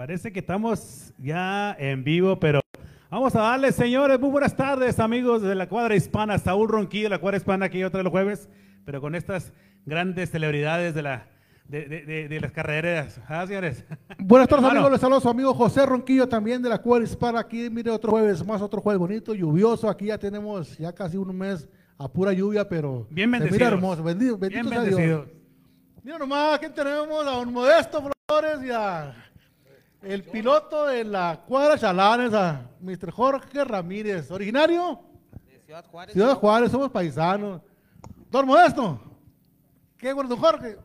Parece que estamos ya en vivo, pero vamos a darle, señores. Muy buenas tardes, amigos de la Cuadra Hispana. Saúl Ronquillo, la Cuadra Hispana, que yo traigo los jueves, pero con estas grandes celebridades de la... De las carreras, ¿ah, señores? Buenas tardes, amigos. Les saludo a su amigo José Ronquillo, también de la Cuadra Hispana. Aquí, mire, otro jueves más, otro jueves bonito, lluvioso. Aquí ya tenemos ya casi un mes a pura lluvia, pero bien bendecido. Mira, hermoso, bendito. Mira nomás, aquí tenemos a don Modesto Flores y a el piloto de la Cuadra Chalanes, a Mr. Jorge Ramírez, originario de Ciudad Juárez. Ciudad Juárez, somos paisanos. Don Modesto, qué bueno, don Jorge.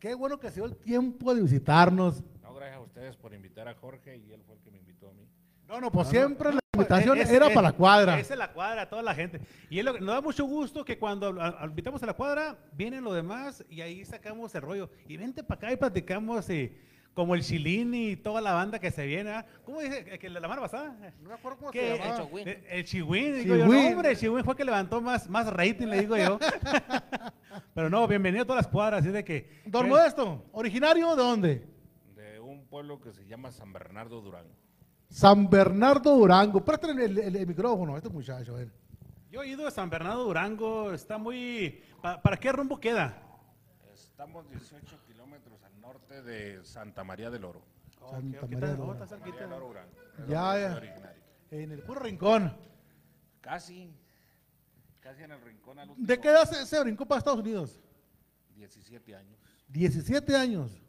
Qué bueno que se dio el tiempo de visitarnos. No, gracias a ustedes por invitar a Jorge, y él fue el que me invitó a mí. No, siempre la invitación era para la Cuadra. Esa es la Cuadra, toda la gente. Y es lo que nos da mucho gusto, que cuando invitamos a la Cuadra, vienen los demás y ahí sacamos el rollo. Y vente para acá y platicamos, y como el Chilini y toda la banda que se viene. ¿Cómo dice? Que la mano pasada. No me acuerdo cómo se llamaba. El Chihuín. Digo yo, no, hombre, el Chihuín fue el que levantó más rating, le digo yo. Pero no, bienvenido a todas las cuadras. Es de que... Don Modesto, ¿originario de dónde? De un pueblo que se llama San Bernardo Durango. San Bernardo Durango. Préstale el micrófono a este muchacho. Yo he ido a San Bernardo Durango. Está muy... ¿Para qué rumbo queda? Estamos 18 kilómetros al norte de Santa María del Oro. Oh, Santa María del Oro. Santa María del Oro Durango. Ya. En el puro rincón. Casi en el rincón al último. ¿De qué edad se brincó para Estados Unidos? 17 años. 17 años.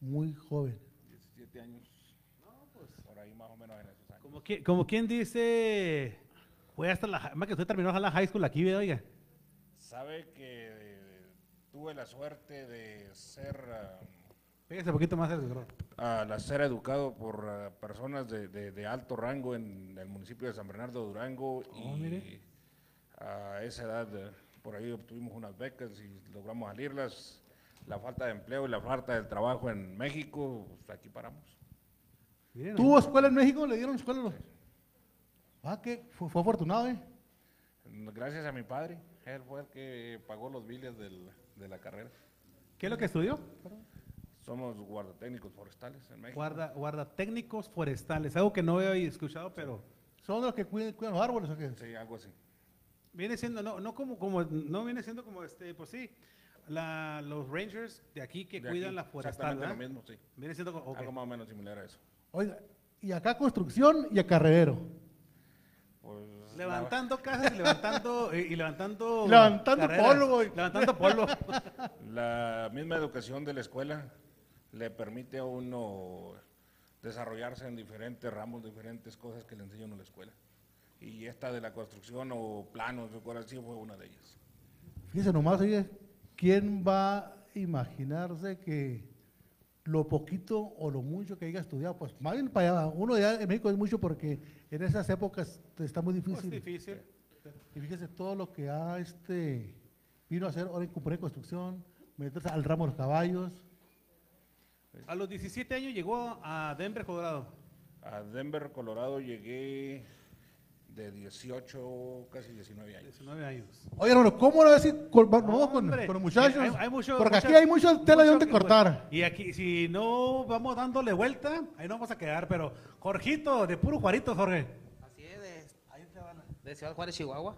Muy joven. 17 años. No, pues por ahí más o menos en esos años. Como quien dice, fue hasta la... Más que usted terminó la high school aquí, ¿ve? Oiga. Sabe que tuve la suerte de ser... Pégase un poquito más. Al ser educado por personas de alto rango en el municipio de San Bernardo Durango. Oh, y mire. A esa edad, por ahí obtuvimos unas becas y logramos salirlas. La falta de empleo y la falta del trabajo en México, pues aquí paramos. Bien, ¿tuvo escuela en México? ¿Le dieron escuela? Sí. Ah, que fue afortunado, ¿eh? Gracias a mi padre, él fue el que pagó los biles de la carrera. ¿Qué es lo que estudió? Somos guardatécnicos forestales en México. Guardatécnicos forestales, algo que no he escuchado, pero... ¿Son los que cuidan los árboles o qué? Sí, algo así. Viene siendo, no viene siendo como pues sí, los rangers de aquí que cuidan la forestal, ¿verdad? Exactamente lo mismo, sí. Viene siendo okay. Algo más o menos similar a eso. Oiga, y acá construcción y acarreadero. Pues, levantando casas y levantando, levantando polvo. Levantando polvo. La misma educación de la escuela le permite a uno desarrollarse en diferentes ramos, diferentes cosas que le enseñan en la escuela. Y esta de la construcción o planos, recuerda, sí fue una de ellas. Fíjense nomás, oye, ¿quién va a imaginarse que lo poquito o lo mucho que haya estudiado? Pues más bien para allá, uno ya en México es mucho porque en esas épocas está muy difícil. Pues difícil. Y fíjense todo lo que ha vino a hacer, ahora compré construcción, meterse al ramo de los caballos. A los 17 años llegó a Denver, Colorado. A Denver, Colorado llegué... de 18, casi 19 años. 19 años. Oye, hermano, ¿cómo lo decís? Vamos con los muchachos. Porque aquí hay muchas telas de donde cortar. Y aquí, si no vamos dándole vuelta, ahí no vamos a quedar. Pero, Jorgito, de puro Juarito, Jorge. Así es, de Ciudad Juárez, Chihuahua.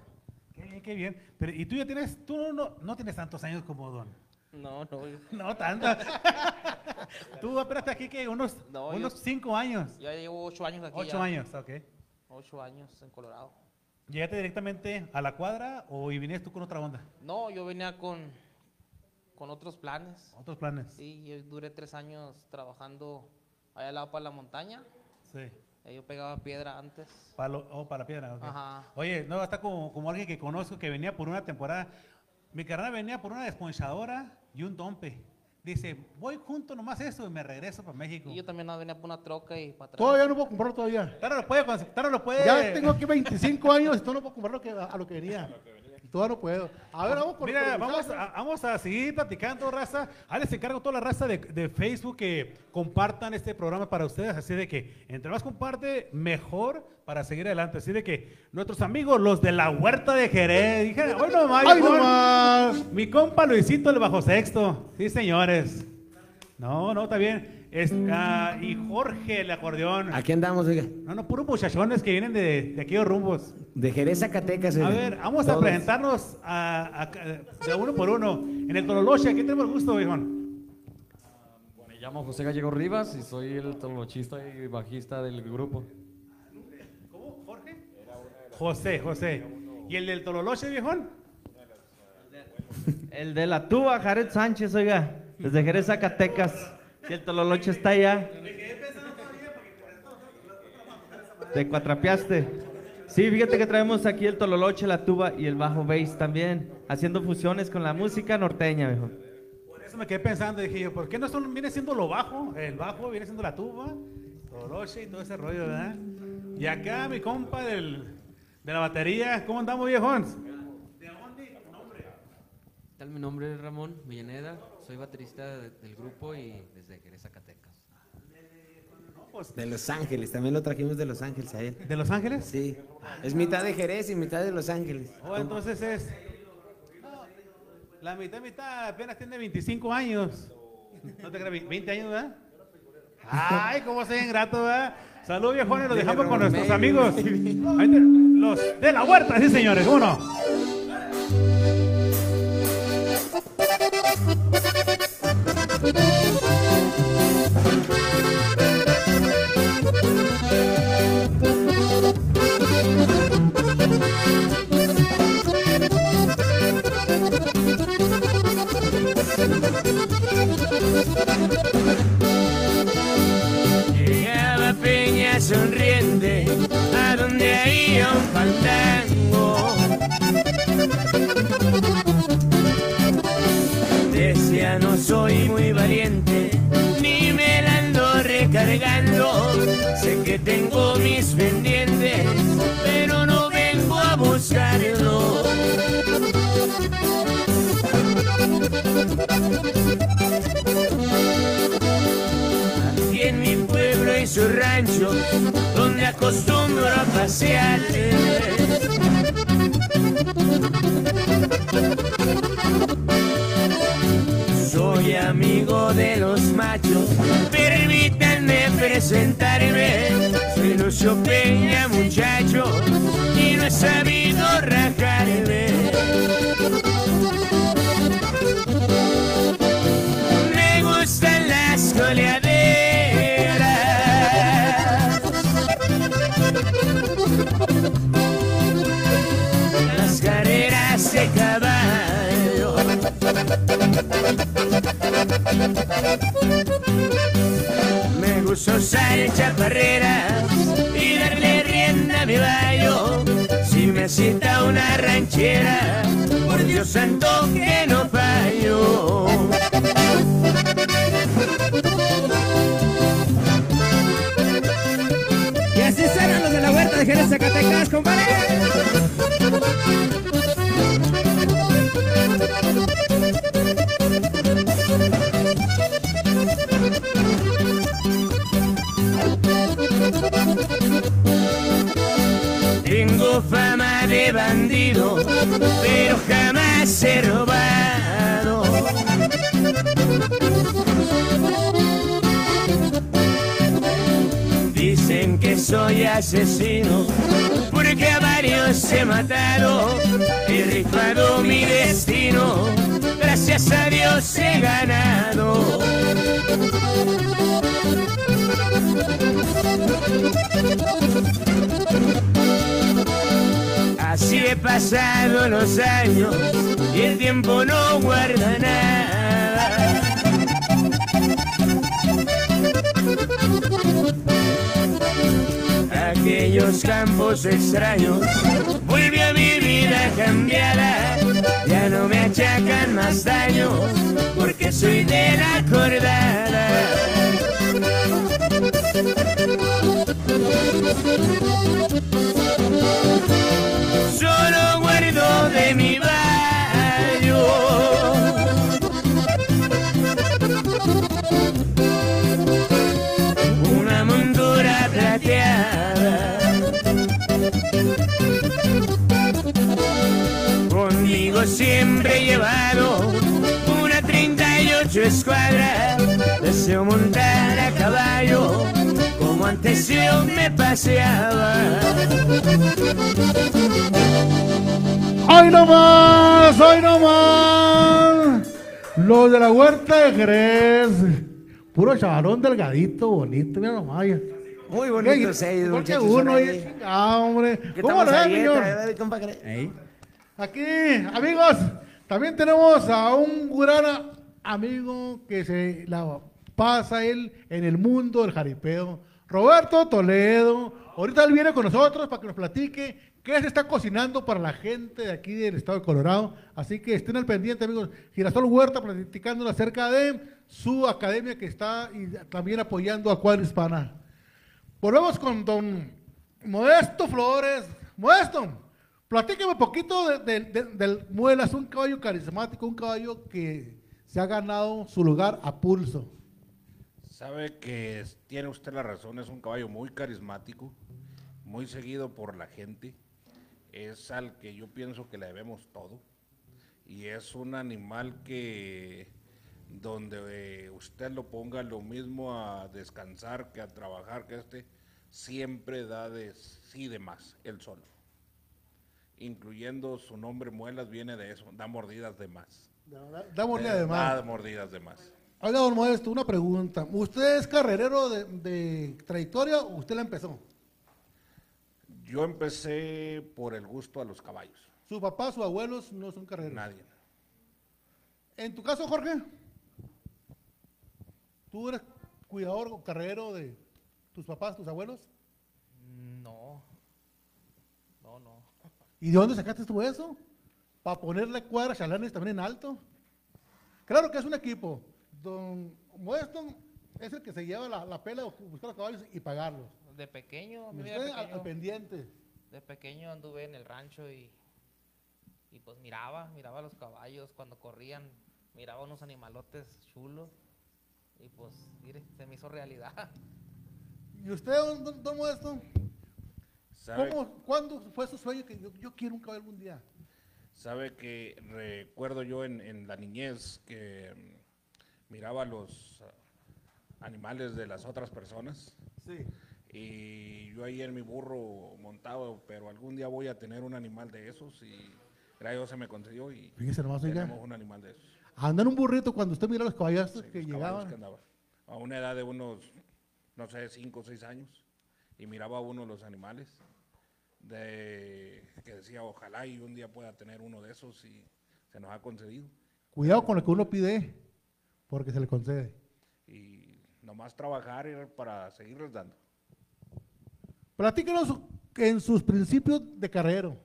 Qué bien. Pero, y tú ya tienes, tú no tienes tantos años como Don. No tanto. Tú espérate aquí que unos 5 años. Yo llevo 8 años aquí. 8 años, ok. 8 años en Colorado. ¿Llegaste directamente a la cuadra o viniste tú con otra onda? No, yo venía con otros planes. ¿Otros planes? Sí, yo duré 3 años trabajando allá al lado para la montaña. Sí. Yo pegaba piedra antes. Para piedra, ok. Ajá. Oye, no, hasta como alguien que conozco que venía por una temporada. Mi carnal venía por una desponchadora y un dompe. Dice, voy junto nomás eso y me regreso para México. Y yo también venía por una troca y para atrás. Todavía no puedo comprarlo todavía. Claro, lo puede. Ya tengo aquí 25 años y todo no puedo comprar a lo que venía. Todavía no puedo. A ver, vamos con... Mira, vamos a seguir platicando, raza. Ahora les encargo a toda la raza de Facebook que compartan este programa para ustedes. Así de que, entre más comparte, mejor para seguir adelante. Así de que, nuestros amigos, los de la Huerta de Jerez. Dije, bueno, mi compa Luisito el Bajo Sexto. Sí, señores. No, está bien. Y Jorge, el acordeón. Aquí andamos, oiga. No, no, puros muchachones que vienen de aquellos rumbos. De Jerez, Zacatecas. A ver, vamos todos a presentarnos de uno por uno. En el Tololoche, ¿qué tenemos el gusto, Guymon? Bueno, me llamo José Gallego Rivas y soy el tololochista y bajista del grupo. ¿Cómo, Jorge? José. ¿Y el del Tololoche, viejón? El de la tuba, Jared Sánchez, oiga. Desde Jerez, Zacatecas. Si el Tololoche está allá. Te cuatrapeaste. Sí, fíjate que traemos aquí el Tololoche, la tuba y el bajo bass también, haciendo fusiones con la música norteña, viejo. Por eso me quedé pensando, dije yo, ¿por qué no viene siendo lo bajo? El bajo viene siendo la tuba, Tololoche y todo ese rollo, ¿verdad? Y acá mi compa de la batería, ¿cómo andamos, viejón? ¿De dónde tu nombre? ¿Qué tal? Mi nombre es Ramón Villaneda. Soy baterista del grupo y desde Jerez, Zacatecas. De Los Ángeles, también lo trajimos de Los Ángeles a él. ¿De Los Ángeles? Sí, es mitad de Jerez y mitad de Los Ángeles. Oh, entonces es... La mitad apenas tiene 25 años. No te creas, 20 años, ¿verdad? Ay, cómo soy ingrato, ¿verdad? Salud, viejones, los dejamos con nuestros amigos. Los de la Huerta, sí, señores, ¿cómo no? Llegaba Peña sonriente a donde había un fandango. Decía, no soy muy valiente, ni me la ando recargando. Sé que tengo mis pendientes, pero no vengo a buscarlo. Aquí en mi pueblo y su rancho, donde acostumbro a pasear, soy amigo de los machos, permítanme presentarme. Soy Lucio Peña, muchacho, y no he sabido rajarme. Me gustan las coleaderas, las carreras de caballo, me gustó salcha parreras y darle rienda a mi baño. Si me cita una ranchera, por Dios santo que no fallo. Y así serán los de la Huerta de Jerez, Zacatecas, compadre. Tengo fama de bandido, pero jamás he robado. Dicen que soy asesino, porque a varios he matado. He rifado mi destino, gracias a Dios he ganado. Así he pasado los años y el tiempo no guarda nada. Aquellos campos extraños vuelve a mi vida cambiada. Ya no me achacan más daño porque soy de la cordada. Solo guardo de mi barrio una montura plateada. Conmigo siempre he llevado una 38 escuadra. Deseo montar canción me paseaba. ¡Ay, no más! ¡Ay, no más! Los de la Huerta de Jerez. Puro chavalón delgadito, bonito. Mira nomás. Muy bonito. Porque uno y chingado, hombre. ¿Cómo lo ves, señor? Aquí, amigos, también tenemos a un gran amigo que se la pasa él en el mundo del jaripeo. Roberto Toledo. Ahorita él viene con nosotros para que nos platique qué se está cocinando para la gente de aquí del estado de Colorado. Así que estén al pendiente, amigos. Girasol Huerta platicándonos acerca de su academia que está y también apoyando a Cuadra Hispana. Volvemos con don Modesto Flores. Modesto, platíqueme un poquito del Muelas, un caballo carismático, un caballo que se ha ganado su lugar a pulso. Sabe que tiene usted la razón, es un caballo muy carismático, muy seguido por la gente, es al que yo pienso que le debemos todo, y es un animal que donde usted lo ponga, lo mismo a descansar que a trabajar, que siempre da de sí de más, él solo, incluyendo su nombre Muelas, viene de eso, da mordidas de más. Da mordidas de más. Da mordidas de más. Oiga, don Modesto, una pregunta. ¿Usted es carrerero de trayectoria o usted la empezó? Yo empecé por el gusto a los caballos. ¿Su papá, sus abuelos no son carrereros? Nadie. ¿En tu caso, Jorge? ¿Tú eres cuidador o carrerero de tus papás, tus abuelos? No. No, no. ¿Y de dónde sacaste tú eso? ¿Para ponerle Cuadra Chalanes también en alto? Claro que es un equipo. Don Modesto es el que se lleva la pela o buscar los caballos y pagarlos. De pequeño, al pendiente. De pequeño anduve en el rancho y pues miraba los caballos cuando corrían, miraba unos animalotes chulos y pues mire, se me hizo realidad. ¿Y usted, don Modesto? ¿Cuándo fue su sueño que yo quiero un caballo algún día? Sabe que recuerdo yo en la niñez que miraba los animales de las otras personas, sí, y yo ahí en mi burro montado, pero algún día voy a tener un animal de esos y gracias se me concedió y tenemos un animal de esos. Andan un burrito cuando usted mira los caballos, sí, que los llegaban. Caballos que a una edad de unos, no sé, 5 o 6 años, y miraba uno de los animales que decía ojalá y un día pueda tener uno de esos y se nos ha concedido. Cuidado con lo que uno pide, porque se le concede. Y nomás trabajar para seguirles dando. Platíquenos en sus principios de carrero.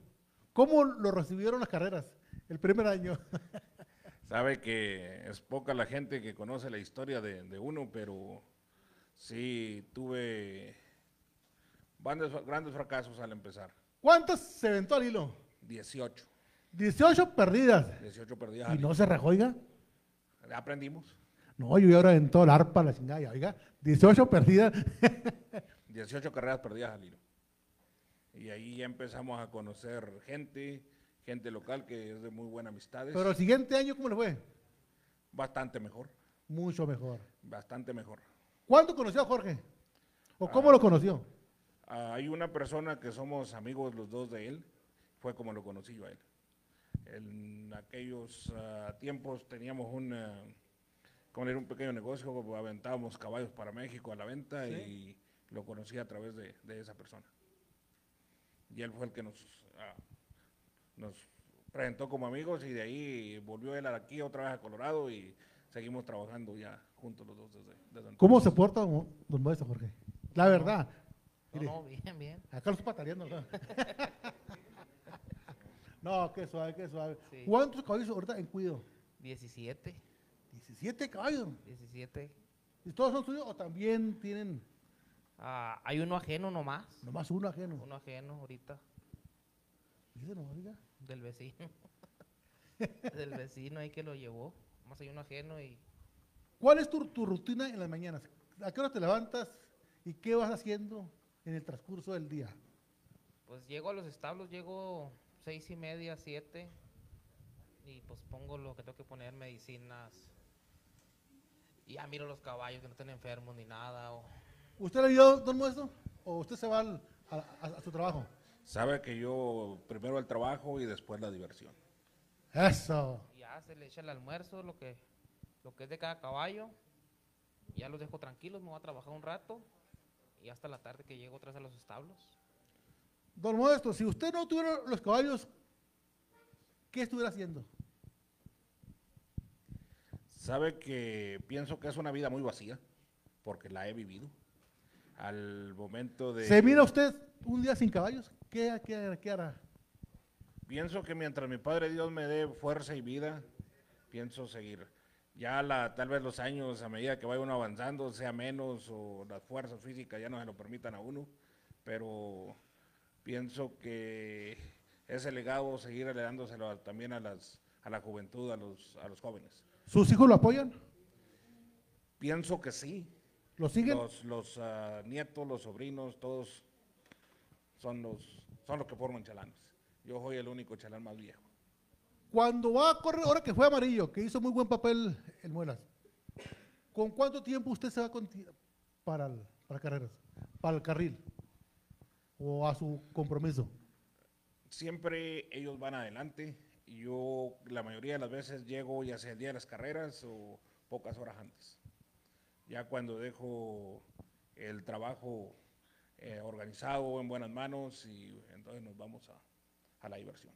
¿Cómo lo recibieron las carreras el primer año? Sabe que es poca la gente que conoce la historia de uno, pero sí tuve grandes fracasos al empezar. ¿Cuántas se aventó al hilo? 18. 18 perdidas. 18 perdidas. ¿Y no se rejoiga? Aprendimos. No, yo ahora en todo el arpa, la chingada, oiga, 18 perdidas. 18 carreras perdidas al hilo. Y ahí ya empezamos a conocer gente local que es de muy buenas amistades. Pero el siguiente año, ¿cómo le fue? Bastante mejor. Mucho mejor. Bastante mejor. ¿Cuándo conoció a Jorge? ¿O cómo lo conoció? Hay una persona que somos amigos los dos de él, fue como lo conocí yo a él. En aquellos tiempos teníamos un pequeño negocio, aventábamos caballos para México a la venta, ¿sí? Y lo conocí a través de esa persona. Y él fue el que nos presentó como amigos y de ahí volvió él aquí otra vez a Colorado y seguimos trabajando ya juntos los dos desde entonces. ¿Cómo se porta don Modesto, Jorge? La verdad. No, bien. Acá lo estoy pataleando. ¿No? No, qué suave, qué suave. Sí. ¿Cuántos caballos ahorita en cuido? 17. 17 caballos. 17. ¿Y todos son suyos o también tienen? Ah, hay uno ajeno nomás. Nomás uno ajeno. Uno ajeno ahorita. ¿Dice nomás, diga? Del vecino. Del vecino ahí que lo llevó. Nomás hay uno ajeno y… ¿Cuál es tu rutina en las mañanas? ¿A qué hora te levantas y qué vas haciendo en el transcurso del día? Pues llego a los establos, llego 6:30, 7, y pues pongo lo que tengo que poner, medicinas, y ya miro los caballos que no estén enfermos ni nada. ¿Usted le vio, don Modesto? o usted se va a su trabajo? Sabe que yo primero el trabajo y después la diversión. Eso. Ya se le echa el almuerzo, lo que es de cada caballo. Ya los dejo tranquilos, me voy a trabajar un rato y hasta la tarde que llego atrás a los establos. Don Modesto, si usted no tuviera los caballos, ¿qué estuviera haciendo? Sabe que pienso que es una vida muy vacía, porque la he vivido. Al momento de… ¿Se mira usted un día sin caballos? ¿Qué hará? Pienso que mientras mi Padre Dios me dé fuerza y vida, pienso seguir. Ya tal vez los años, a medida que vaya uno avanzando, sea menos o las fuerzas físicas ya no se lo permitan a uno, pero pienso que ese legado seguir heredándoselo también a la juventud, a los jóvenes. ¿Sus hijos lo apoyan? Pienso que sí. ¿Lo siguen? Los nietos, los sobrinos, todos son los que forman chalanes. Yo soy el único chalán más viejo. Cuando va a correr, ahora que fue amarillo, que hizo muy buen papel el Muelas, ¿con cuánto tiempo usted se va para el carril o a su compromiso? Siempre ellos van adelante y yo la mayoría de las veces llego ya sea el día de las carreras o pocas horas antes. Ya cuando dejo el trabajo organizado, en buenas manos, y entonces nos vamos a la diversión.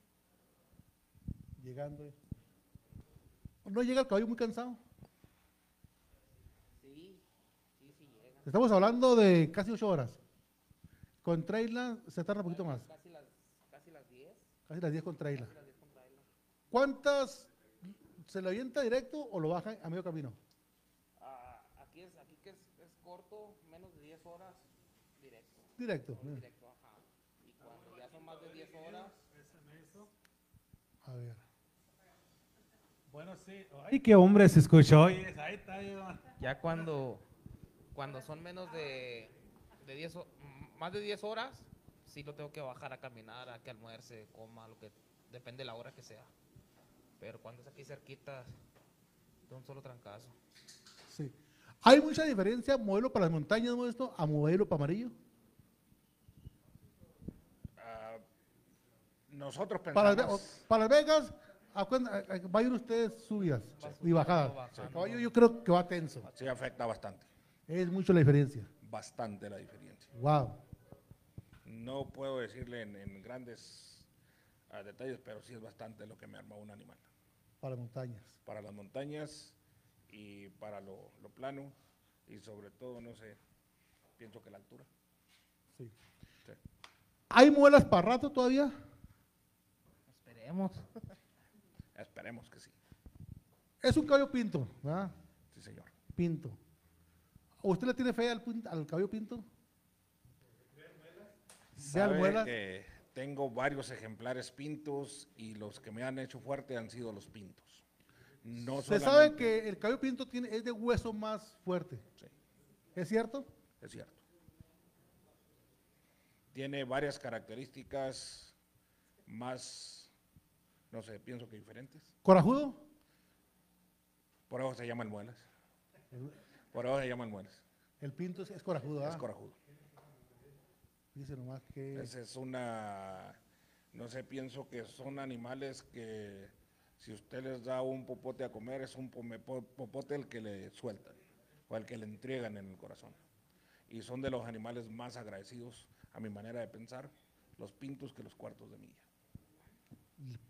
Llegando. ¿No llega el caballo muy cansado? Sí, sí llega. Estamos hablando de casi 8 horas. Con traila se tarda un poquito más. Casi las 10. Casi las 10 con traila. ¿Cuántas se le avienta directo o lo bajan a medio camino? Aquí es corto, menos de 10 horas directo. Directo, ajá. Y cuando ya son más de 10 horas… A ver. Bueno, sí. Ay, qué hombre se escuchó. Ahí está. Ya cuando son menos de 10, más de 10 horas, sí lo tengo que bajar a caminar, a que almuerce, coma, lo que depende de la hora que sea. Pero cuando es aquí cerquita, de un solo trancazo. Sí. ¿Hay mucha diferencia modelo para las montañas, Modesto, a modelo para amarillo? Nosotros pensamos… Para Vegas, va a ir ustedes subidas y bajadas. Sí. El caballo yo creo que va tenso. Sí, afecta bastante. ¿Es mucho la diferencia? Bastante la diferencia. Wow. No puedo decirle en grandes detalles, pero sí es bastante lo que me arma un animal. Para montañas. Para las montañas y para lo plano y sobre todo, no sé, pienso que la altura. Sí. Sí. ¿Hay muelas para rato todavía? Esperemos que sí. Es un caballo pinto, ¿verdad? Sí, señor. Pinto. ¿Usted le tiene fe al caballo pinto? ¿Sabe que tengo varios ejemplares pintos y los que me han hecho fuerte han sido los pintos? No se sabe que el caballo pinto es de hueso más fuerte. Sí. ¿Es cierto? Es cierto. Tiene varias características más… No sé, pienso que diferentes. ¿Corajudo? Por eso se llaman muelas. Por eso se llaman muelas. El pinto es corajudo, ¿ah? Es corajudo. Dice nomás que… Esa es una… No sé, pienso que son animales que si usted les da un popote a comer, es un popote el que le sueltan o el que le entregan en el corazón. Y son de los animales más agradecidos, a mi manera de pensar, los pintos que los cuartos de milla.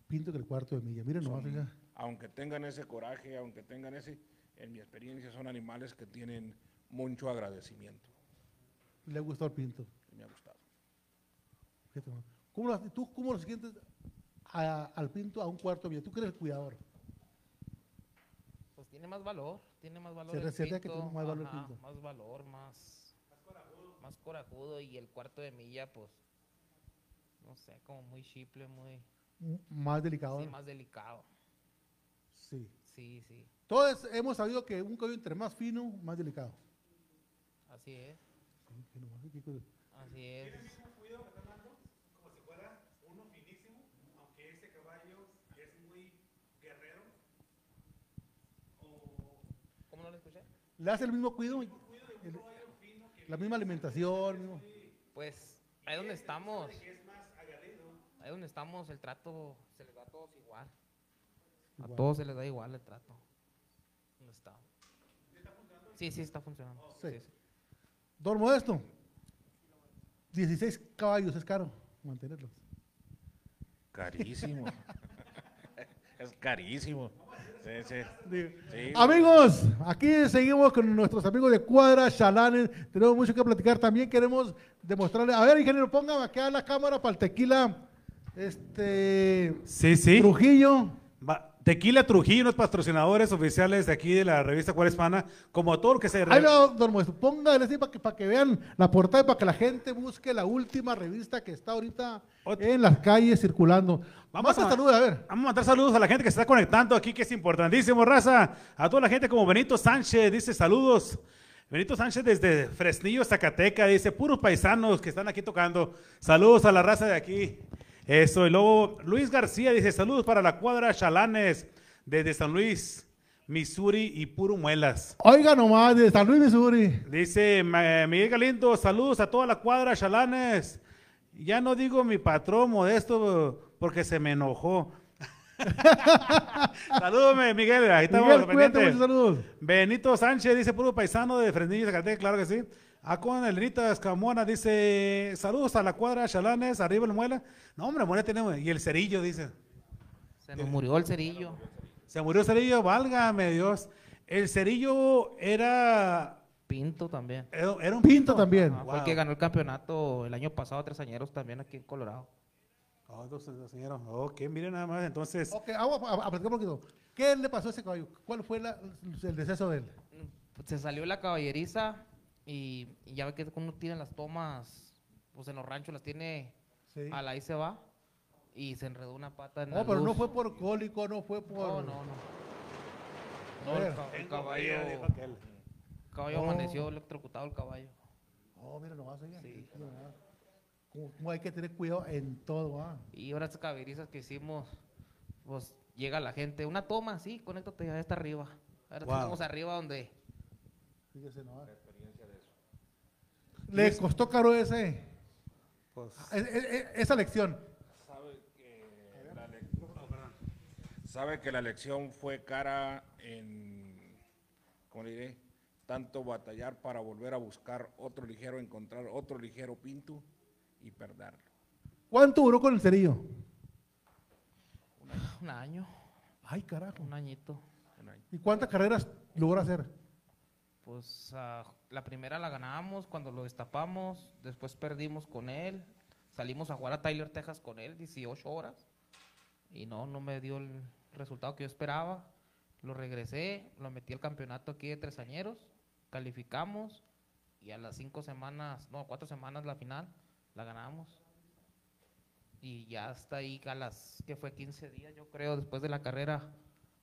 Pinto que el cuarto de milla, miren nomás. Aunque tengan ese coraje, aunque tengan ese, en mi experiencia son animales que tienen mucho agradecimiento. ¿Le gustó el pinto? Me ha gustado. ¿Cómo lo sientes al pinto a un cuarto de milla? ¿Tú que eres el cuidador? Pues tiene más valor, Se reserva que tiene más valor el pinto. Más valor, más corajudo. Más corajudo y el cuarto de milla, pues, no sé, como muy chiple, muy… Más delicado. Sí, más delicado. Sí. Sí, sí. Todos hemos sabido que un caballo entre más fino, más delicado. Así es. Así es. ¿Tiene el mismo cuidado que están dando? Como si fuera uno finísimo, aunque ese caballo es muy guerrero. ¿Cómo no lo escuché? ¿Le hace el mismo cuidado? La misma alimentación. pues ahí donde estamos, ahí donde estamos, el trato se les da a todos igual. A todos se les da igual el trato. ¿Dónde está? Sí, sí, está funcionando. Sí. Sí, sí. Don Modesto, 16 caballos, es caro mantenerlos. Carísimo. Es carísimo. Sí, sí. Sí. Amigos, aquí seguimos con nuestros amigos de Cuadra Chalanes. Tenemos mucho que platicar también. Queremos demostrarles. A ver, ingeniero, pongan aquí a la cámara para el tequila. Sí, sí. Trujillo. Tequila Trujillo, unos patrocinadores oficiales de aquí de la revista Cuadra Hispana, como todo lo que se... Ahí lo, don Modesto, póngale así para que vean la portada y para que la gente busque la última revista que está ahorita en las calles circulando. Vamos a saludar, a ver. Vamos a mandar saludos a la gente que se está conectando aquí, que es importantísimo, raza. A toda la gente como Benito Sánchez, dice saludos. Benito Sánchez desde Fresnillo, Zacatecas, dice puros paisanos que están aquí tocando. Saludos a la raza de aquí. Eso, y luego Luis García dice, saludos para la Cuadra Chalanes desde San Luis Missouri y puro Muelas. Oiga nomás, de San Luis Missouri. Dice Miguel Galindo, saludos a toda la Cuadra Chalanes. Ya no digo mi patrón Modesto porque se me enojó. Saludos Miguel, ahí estamos pendientes. Benito Sánchez dice, puro paisano de Fresnillo, Zacatecas, claro que sí. Acón Elrita Escamona dice, saludos a la Cuadra Chalanes, arriba el Muela. No, hombre, Muela tenemos. Y el Cerillo, dice. Se nos murió el Cerillo. Se murió el Cerillo, válgame Dios. El Cerillo era... Pinto también. Era un pinto, también. Ah, wow. Fue el que ganó el campeonato el año pasado, tresañeros también aquí en Colorado. Oh, tresañeros. Ok, miren nada más, entonces... Ok, vamos a platicar un poquito. ¿Qué le pasó a ese caballo? ¿Cuál fue el deceso de él? Se salió la caballeriza... Y ya ve que uno tiene las tomas, pues en los ranchos las tiene, sí. A la ahí se va, y se enredó una pata en la luz. No, pero no fue por cólico, no fue por... No, el caballo amaneció electrocutado el caballo. Oh, mira, no vas a ir. Sí. Como hay que tener cuidado en todo, ah. Y ahora estas caberizas que hicimos, pues llega la gente, una toma, sí, conéctate, ya está arriba. Ahora estamos arriba donde... Fíjese, no va. ¿Le costó caro ese? Pues, esa lección. Sabe que la lección fue cara en, ¿cómo le diré? Tanto batallar para volver a buscar otro ligero, encontrar otro ligero pinto y perderlo. ¿Cuánto duró con el Cerillo? Un año. Ay, carajo. Un añito. ¿Y cuántas carreras logró hacer? Pues la primera la ganábamos cuando lo destapamos, después perdimos con él, salimos a jugar a Tyler, Texas con él, 18 horas, y no me dio el resultado que yo esperaba, lo regresé, lo metí al campeonato aquí de tresañeros, calificamos, y a las 4 semanas la final, la ganamos. Y ya hasta ahí, a las que fue 15 días, yo creo, después de la carrera,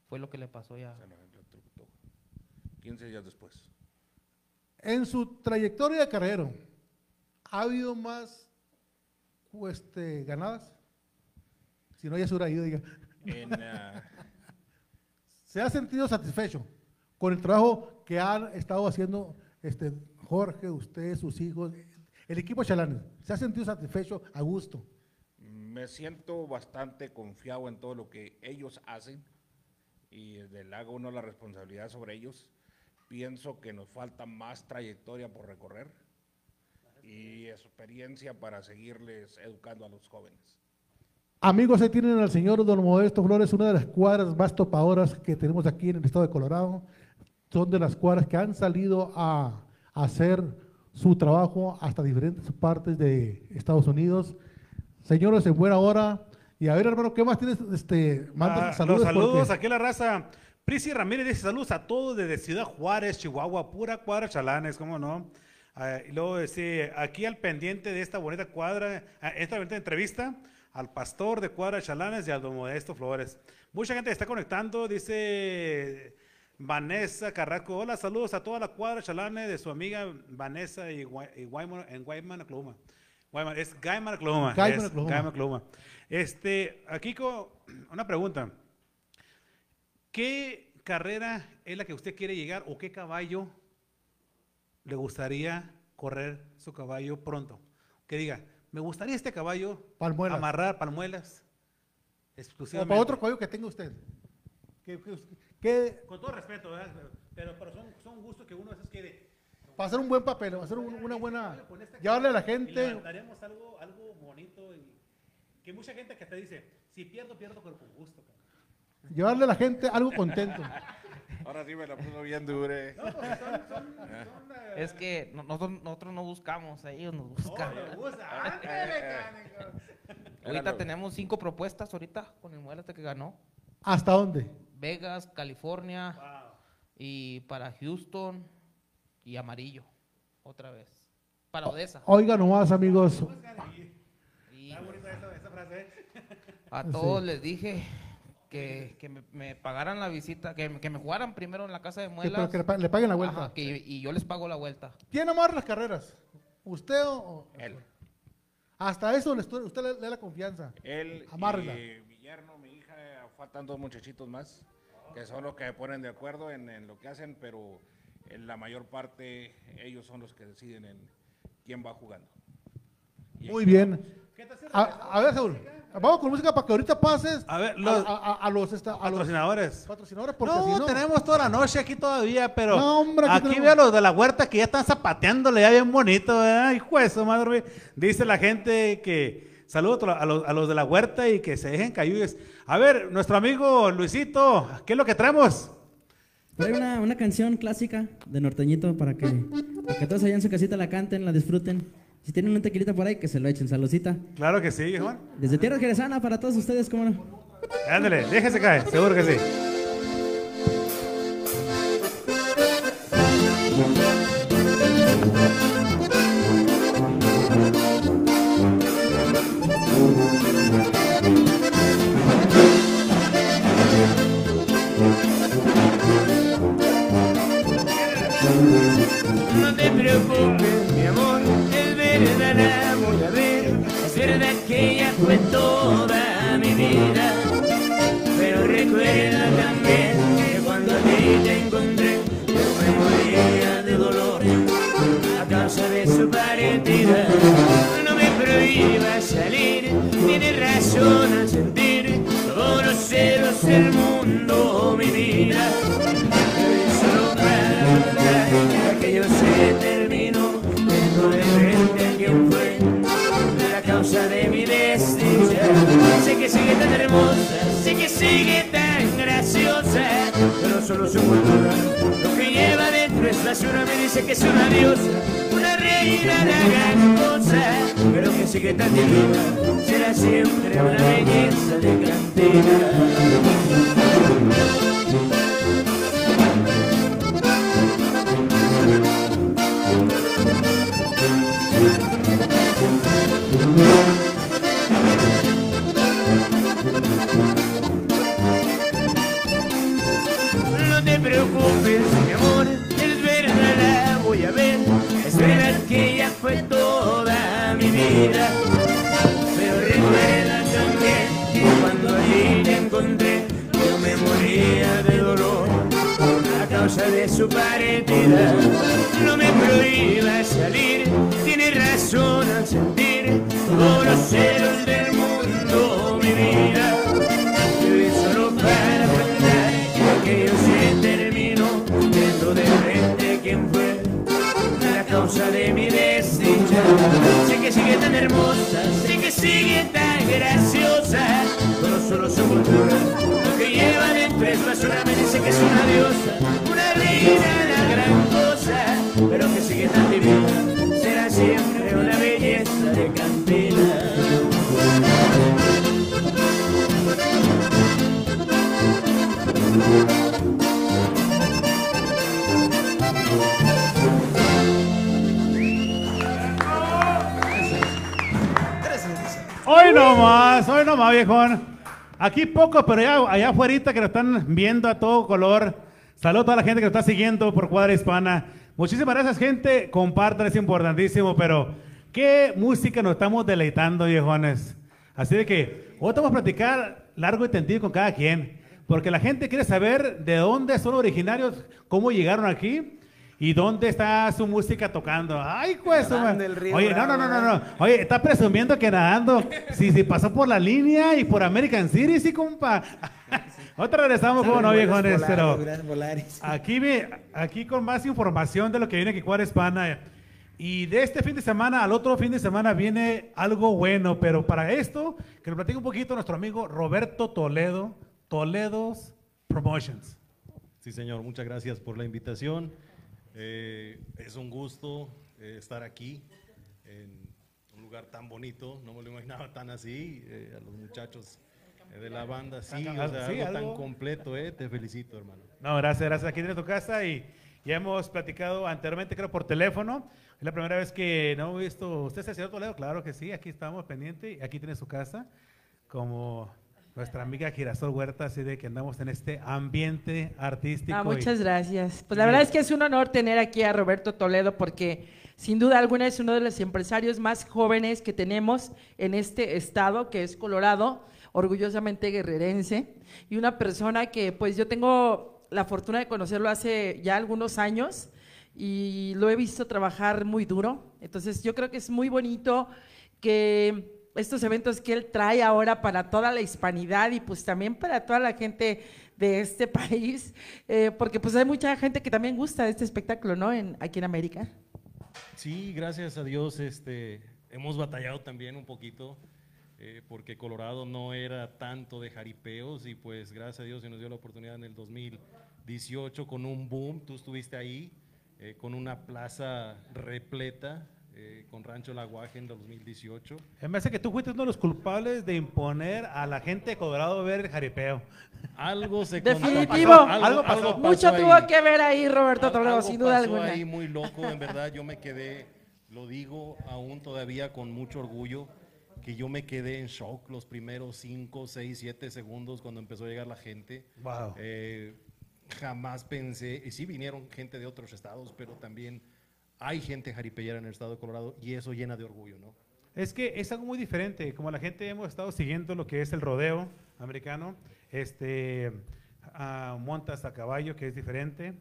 fue lo que le pasó ya. 15 días después. En su trayectoria de carrero, ¿ha habido más ganadas? Si no, ya se hubiera ido, diga. ¿Se ha sentido satisfecho con el trabajo que han estado haciendo Jorge, usted, sus hijos, el equipo Chalanes? ¿Se ha sentido satisfecho, a gusto? Me siento bastante confiado en todo lo que ellos hacen y desde el hago uno la responsabilidad sobre ellos. Pienso que nos falta más trayectoria por recorrer y experiencia para seguirles educando a los jóvenes. Amigos, ahí tienen al señor don Modesto Flores, una de las cuadras más topadoras que tenemos aquí en el estado de Colorado. Son de las cuadras que han salido a hacer su trabajo hasta diferentes partes de Estados Unidos. Señores, en buena hora. Y a ver, hermano, ¿qué más tienes? Saludos, porque... aquí la raza. Prisi Ramírez dice saludos a todos desde Ciudad Juárez, Chihuahua, pura Cuadra Chalanes, ¿cómo no? Y luego dice, aquí al pendiente de esta bonita cuadra, esta bonita entrevista, al pastor de Cuadra Chalanes y al don Modesto Flores. Mucha gente está conectando, dice Vanessa Carrasco, hola, saludos a toda la Cuadra Chalanes de su amiga Vanessa y Guymon, en Guymon, Oklahoma. Guymon, es Guymon, Oklahoma. Guymon, Oklahoma. Aquí con una pregunta. ¿Qué carrera es la que usted quiere llegar o qué caballo le gustaría correr su caballo pronto? que diga, me gustaría este caballo palmuelas, amarrar palmuelas exclusivamente. O para otro caballo que tenga usted. Con todo respeto, ¿verdad? Pero son gustos que uno a veces quiere. Para hacer un buen papel, para hacer una buena... Llevarle a la gente... Daremos algo bonito y que mucha gente que te dice, si pierdo, pierdo con gusto. Llevarle a la gente algo contento. Ahora sí me la puso bien dure. No, pues es que nosotros no buscamos, ellos nos buscan. Ahorita tenemos 5 propuestas ahorita con el Muelas que ganó. ¿Hasta dónde? Vegas, California, wow, y para Houston y amarillo, otra vez. Para Odessa. Oiga nomás, amigos. Y a todos sí les dije que me pagaran la visita, que me jugaran primero en la casa de Muelas. Sí, que le paguen la vuelta. Ajá, y yo les pago la vuelta. ¿Quién amar las carreras? ¿Usted o él? Hasta eso usted le da la confianza. Él, amarla. Mi yerno, mi hija, faltan 2 muchachitos más, que son los que se ponen de acuerdo en lo que hacen, pero en la mayor parte ellos son los que deciden en quién va jugando. Y muy bien. A ver, Saúl, vamos con música para que ahorita pases a ver, a los patrocinadores porque no, si no tenemos toda la noche aquí todavía, pero no, hombre, aquí veo a los de la huerta que ya están zapateándole ya bien bonito, ¿verdad? Hijo de su madre, dice la gente que saludos a los de la huerta y que se dejen cayugues. A ver, nuestro amigo Luisito, ¿qué es lo que traemos? Trae una canción clásica de norteñito para que todos allá en su casita la canten, la disfruten. Si tienen un tequilita por ahí, que se lo echen, saludcita. Claro que sí, Juan. Desde tierra jerezana para todos ustedes, ¿cómo no? Ándale, déjese caer, seguro que sí. No te preocupes, mi amor. Voy a ver, es verdad que ya fue toda mi vida, pero recuerda también que cuando a ti te encontré yo me moría de dolor a causa de su partida. No me prohíbas salir, tienes razón al sentir todos los celos del mundo, mi vida. Solo para que yo se terminó quien fue la causa de mi desdicha. Sé que sigue tan hermosa, sé que sigue tan graciosa, pero solo su cultura, lo que lleva dentro es basura. Me dice que es una diosa, una reina, la gran cosa, pero que sigue tan divina, será siempre una belleza de cantina. No te preocupes, mi amor, es verdad, la voy a ver. Es verdad que ya fue toda mi vida, pero recuerda también que cuando allí te encontré yo me moría de dolor a causa de su partida. No me prohíbas salir, tienes razón al sentir todos los celos del mundo, mi vida. Viví solo para pensar que yo se terminó dentro de frente quien fue la causa de mi desdicha. Sé que sigue tan hermosa, sé que sigue tan graciosa, pero solo su cultura, lo que lleva dentro es basura. Me dice que es una diosa, una reina, la gran cosa, pero que sigue tan divina, será siempre una belleza de cantina. Hoy nomás, viejón. Aquí poco, pero allá afuera que lo están viendo a todo color. Saludos a toda la gente que lo está siguiendo por Cuadra Hispana. Muchísimas gracias, gente. Compartan, es importantísimo, pero qué música nos estamos deleitando, viejones. Así de que hoy vamos a platicar largo y tendido con cada quien, porque la gente quiere saber de dónde son originarios, cómo llegaron aquí, ¿Y dónde está su música tocando? ¡Ay, pues! Oye, no. Oye, está presumiendo que nadando. Sí, pasó por la línea y por American City, sí, compa. Otra regresamos, como no, viejones. Pero aquí con más información de lo que viene aquí Cuadra Hispana. Y de este fin de semana al otro fin de semana viene algo bueno. Pero para esto, que lo platique un poquito nuestro amigo Roberto Toledo, Toledo's Promotions. Sí, señor. Muchas gracias por la invitación. Es un gusto estar aquí en un lugar tan bonito, no me lo imaginaba tan así, a los muchachos de la banda, sí, o sea, algo tan completo, te felicito, hermano. No, gracias, aquí tienes tu casa y ya hemos platicado anteriormente, creo por teléfono, es la primera vez que no he visto, ¿usted es el señor Toledo? Claro que sí, aquí estamos pendientes y aquí tiene su casa, como nuestra amiga Girasol Huerta, así de que andamos en este ambiente artístico. Muchas gracias. Pues la verdad es que es un honor tener aquí a Roberto Toledo porque sin duda alguna es uno de los empresarios más jóvenes que tenemos en este estado que es Colorado, orgullosamente guerrerense, y una persona que pues yo tengo la fortuna de conocerlo hace ya algunos años y lo he visto trabajar muy duro. Entonces yo creo que es muy bonito que estos eventos que él trae ahora para toda la hispanidad y pues también para toda la gente de este país, porque pues hay mucha gente que también gusta de este espectáculo, ¿no? Aquí en América. Sí, gracias a Dios, hemos batallado también un poquito, porque Colorado no era tanto de jaripeos y pues gracias a Dios se nos dio la oportunidad en el 2018 con un boom, tú estuviste ahí, con una plaza repleta, con Rancho El Aguaje en 2018. Me hace que tú fuiste uno de los culpables de imponer a la gente de Colorado ver el jaripeo. Algo se definitivo. Algo pasó. Mucho tuvo que ver ahí, Roberto Toledo, sin duda alguna. Ahí muy loco, en verdad, yo me quedé, lo digo aún todavía con mucho orgullo, que yo me quedé en shock los primeros 5, 6, 7 segundos cuando empezó a llegar la gente. Wow. Jamás pensé, y sí vinieron gente de otros estados, pero también hay gente jaripellera en el estado de Colorado y eso llena de orgullo, ¿no? Es que es algo muy diferente, como la gente hemos estado siguiendo lo que es el rodeo americano, montas a caballo, que es diferente,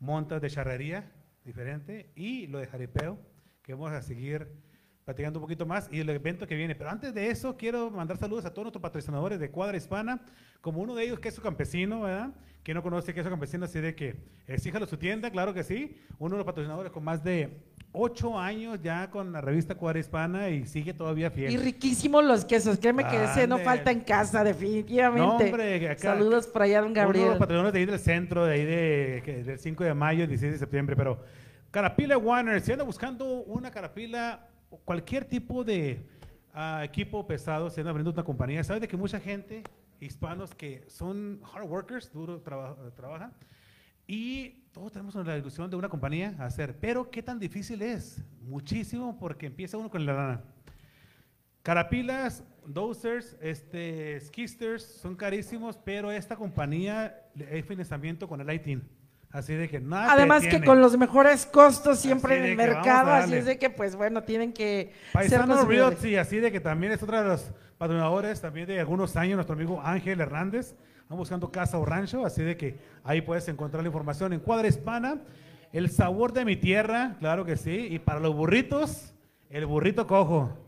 montas de charrería, diferente, y lo de jaripeo, que vamos a seguir platicando un poquito más, y el evento que viene. Pero antes de eso, quiero mandar saludos a todos nuestros patrocinadores de Cuadra Hispana, como uno de ellos, Queso Campesino, ¿verdad? ¿Quién no conoce Queso Campesino? Así de que exíjalo su tienda, claro que sí. Uno de los patrocinadores con más de 8 años ya con la revista Cuadra Hispana y sigue todavía fiel. Y riquísimos los quesos, créeme que ese no falta en casa, definitivamente. No, hombre, acá, saludos para allá, don Gabriel. Uno de los patrocinadores de ahí del centro, de ahí del 5 de mayo, el 16 de septiembre, pero Carapila Warner, si anda buscando una carapila, cualquier tipo de equipo pesado, se anda abriendo una compañía, ¿sabes de que mucha gente, hispanos que son hard workers, duro trabajan, y todos tenemos la ilusión de una compañía a hacer, pero ¿qué tan difícil es? Muchísimo, porque empieza uno con la lana. Carapilas, dozers, skisters, son carísimos, pero esta compañía es financiamiento con el ITIN. Así de que nada. Además que con los mejores costos siempre en el mercado, así es de que pues bueno, tienen que Paisano ser Real, sí, así de que también es otro de los patrocinadores también de algunos años, nuestro amigo Ángel Hernández, estamos buscando casa o rancho, así de que ahí puedes encontrar la información en Cuadra Hispana, el sabor de mi tierra, claro que sí, y para los burritos, el burrito cojo.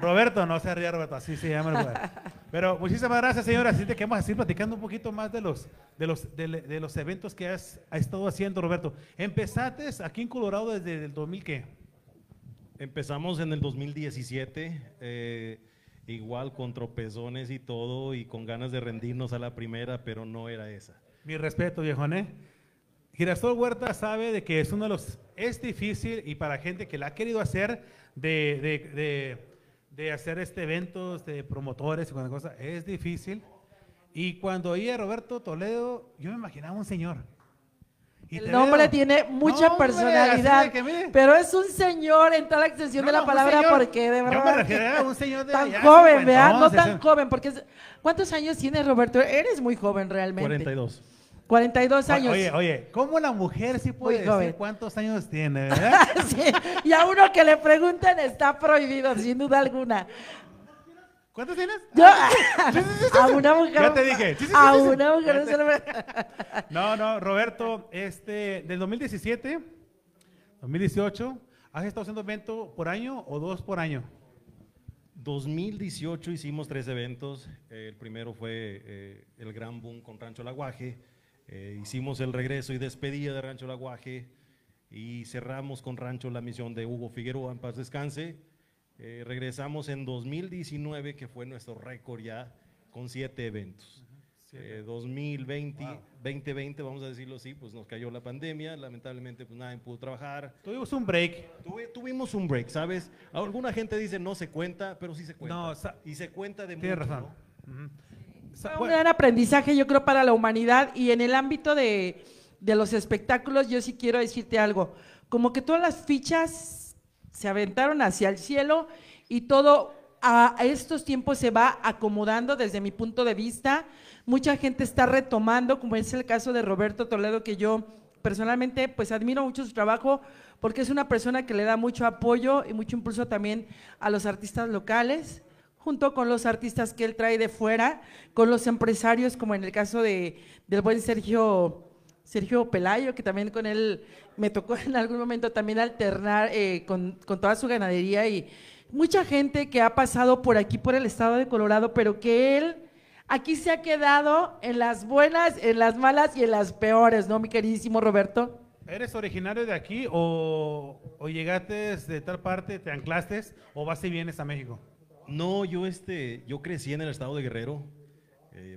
Roberto, no se ría Roberto, así se llama el lugar. Pero muchísimas gracias, señora. Así que vamos a seguir platicando un poquito más de los eventos que has estado haciendo, Roberto. ¿Empezaste aquí en Colorado desde el 2000 qué? Empezamos en el 2017, igual con tropezones y todo, y con ganas de rendirnos a la primera, pero no era esa. Mi respeto, viejoné. Girasol Huerta sabe de que es uno de los… Es difícil y para gente que la ha querido hacer, de hacer eventos de promotores y cualquier cosa, es difícil. Y cuando oí a Roberto Toledo, yo me imaginaba un señor. Y el nombre tiene mucha personalidad, pero es un señor en toda la extensión de la palabra, porque de verdad… Yo me refiero a un señor de… Tan joven, ¿verdad? No tan joven, porque… ¿Cuántos años tiene Roberto? Eres muy joven realmente. 42. 42 años. Oye, ¿cómo la mujer sí puede decir cuántos años tiene, verdad? Sí, y a uno que le pregunten está prohibido, sin duda alguna. ¿Cuántos tienes? Yo. A una mujer. Ya te dije. A una mujer. No, no, Roberto, del 2017, 2018, ¿has estado haciendo evento por año o dos por año? 2018 hicimos 3 eventos. El primero fue el gran boom con Rancho El Aguaje. Hicimos el regreso y despedida de Rancho El Aguaje y cerramos con Rancho La Misión de Hugo Figueroa, en paz descanse. Regresamos en 2019, que fue nuestro récord ya, con 7 eventos. 2020, wow. 2020, vamos a decirlo así, pues nos cayó la pandemia, lamentablemente pues nadie pudo trabajar. Tuvimos un break. Tuvimos un break, ¿sabes? Alguna gente dice no se cuenta, pero sí se cuenta. No, y se cuenta de mucho, razón. ¿No? Uh-huh. Un gran aprendizaje, yo creo, para la humanidad. Y en el ámbito de los espectáculos, yo sí quiero decirte algo. Como que todas las fichas se aventaron hacia el cielo y todo a estos tiempos se va acomodando desde mi punto de vista. Mucha gente está retomando, como es el caso de Roberto Toledo, que yo personalmente pues admiro mucho su trabajo porque es una persona que le da mucho apoyo y mucho impulso también a los artistas locales, junto con los artistas que él trae de fuera, con los empresarios, como en el caso del buen Sergio Pelayo, que también con él me tocó en algún momento también alternar con toda su ganadería, y mucha gente que ha pasado por aquí, por el estado de Colorado, pero que él aquí se ha quedado en las buenas, en las malas y en las peores, ¿no, mi queridísimo Roberto? ¿Eres originario de aquí o llegaste de tal parte, te anclaste o vas y vienes a México? No, yo crecí en el estado de Guerrero,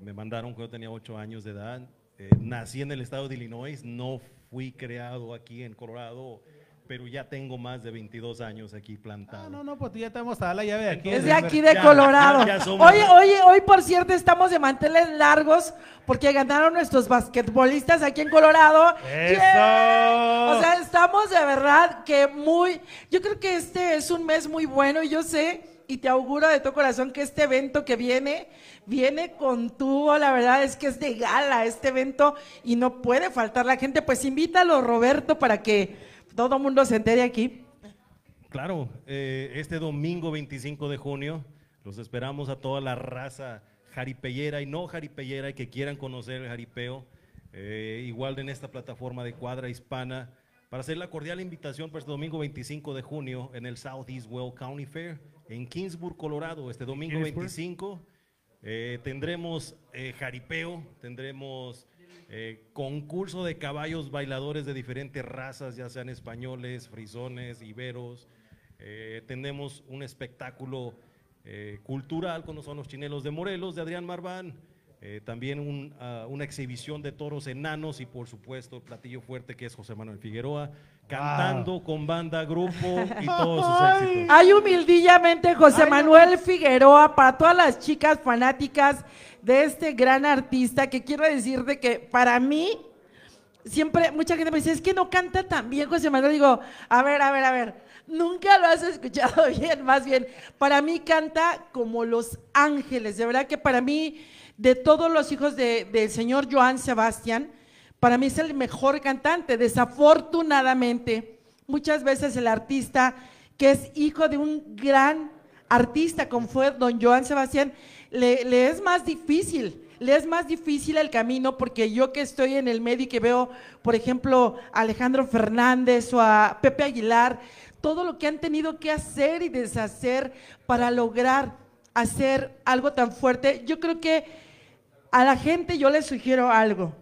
me mandaron cuando yo tenía 8 años de edad, nací en el estado de Illinois, no fui creado aquí en Colorado, pero ya tengo más de 22 años aquí plantado. Ah, no, pues ya estamos a la llave de aquí. Es de aquí de Colorado. Ya hoy, por cierto, estamos de manteles largos porque ganaron nuestros basquetbolistas aquí en Colorado. ¡Eso! Yeah. O sea, estamos de verdad que muy… Yo creo que este es un mes muy bueno y yo sé… Y te auguro de todo corazón que este evento que viene con tubo, la verdad es que es de gala este evento y no puede faltar la gente, pues invítalo, Roberto, para que todo el mundo se entere aquí. Claro, este domingo 25 de junio los esperamos a toda la raza jaripellera y no jaripellera y que quieran conocer el jaripeo, igual en esta plataforma de Cuadra Hispana, para hacer la cordial invitación para este domingo 25 de junio en el Southeast Well County Fair, en Kingsburg, Colorado, este domingo 25 tendremos jaripeo, tendremos concurso de caballos bailadores de diferentes razas, ya sean españoles, frisones, iberos, tendremos un espectáculo cultural como son los chinelos de Morelos de Adrián Marván, también una exhibición de toros enanos y por supuesto el platillo fuerte que es José Manuel Figueroa, cantando con banda, grupo y todos sus éxitos. Hay humildillamente José Manuel Figueroa para todas las chicas fanáticas de este gran artista, que quiero decirte que para mí, siempre mucha gente me dice, es que no canta tan bien José Manuel, digo, a ver. Nunca lo has escuchado bien, más bien, para mí canta como los ángeles, de verdad que para mí, de todos los hijos del señor Joan Sebastián, para mí es el mejor cantante. Desafortunadamente, muchas veces el artista que es hijo de un gran artista, como fue don Joan Sebastián, le es más difícil el camino, porque yo que estoy en el medio y que veo, por ejemplo, a Alejandro Fernández o a Pepe Aguilar, todo lo que han tenido que hacer y deshacer para lograr hacer algo tan fuerte. Yo creo que a la gente yo les sugiero algo.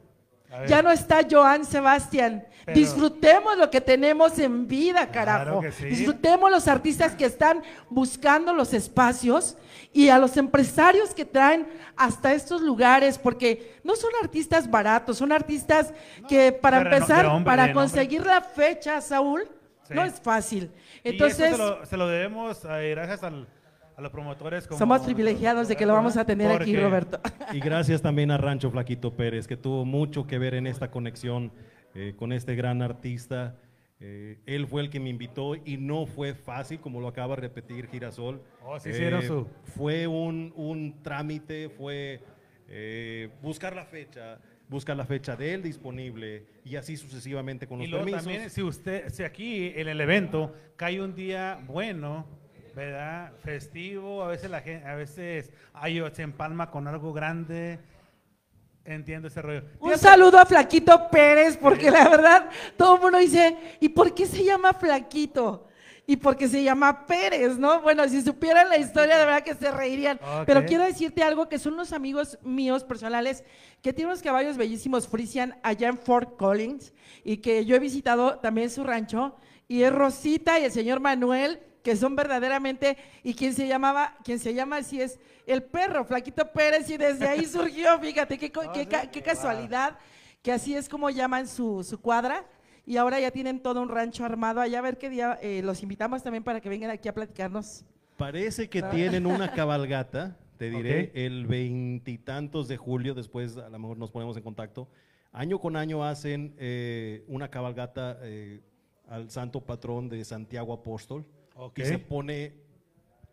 Ya no está Joan Sebastián. Pero disfrutemos lo que tenemos en vida, carajo. Claro, sí. Disfrutemos los artistas que están buscando los espacios y a los empresarios que traen hasta estos lugares, porque no son artistas baratos, son artistas que para empezar, para conseguir la fecha, Saúl, no es fácil. Entonces, se lo debemos gracias a los promotores. Somos privilegiados de que lo vamos a tener aquí, Roberto. Y gracias también a Rancho Flaquito Pérez, que tuvo mucho que ver en esta conexión con este gran artista. Él fue el que me invitó y no fue fácil, como lo acaba de repetir Girasol. Fue un trámite, fue buscar la fecha de él disponible y así sucesivamente con los permisos. También si aquí en el evento cae un día bueno, ¿verdad? Festivo, a veces la gente, a veces ay, se empalma con algo grande. Entiendo ese rollo. Un saludo a Flaquito Pérez, porque la verdad todo el mundo dice, ¿y por qué se llama Flaquito? Y porque se llama Pérez, ¿no? Bueno, si supieran la historia, de verdad que se reirían. Okay. Pero quiero decirte algo, que son unos amigos míos personales que tienen unos caballos bellísimos Friesian allá en Fort Collins, y que yo he visitado también su rancho, y es Rosita y el señor Manuel, que son verdaderamente, y quien se llama así es el perro, Flaquito Pérez, y desde ahí surgió, fíjate, qué casualidad, que así es como llaman su cuadra, y ahora ya tienen todo un rancho armado allá, a ver qué día los invitamos también para que vengan aquí a platicarnos. Parece que tienen una cabalgata, te diré, okay, el 20 y tantos de julio, después a lo mejor nos ponemos en contacto. Año con año hacen una cabalgata al santo patrón de Santiago Apóstol. Okay. Que se pone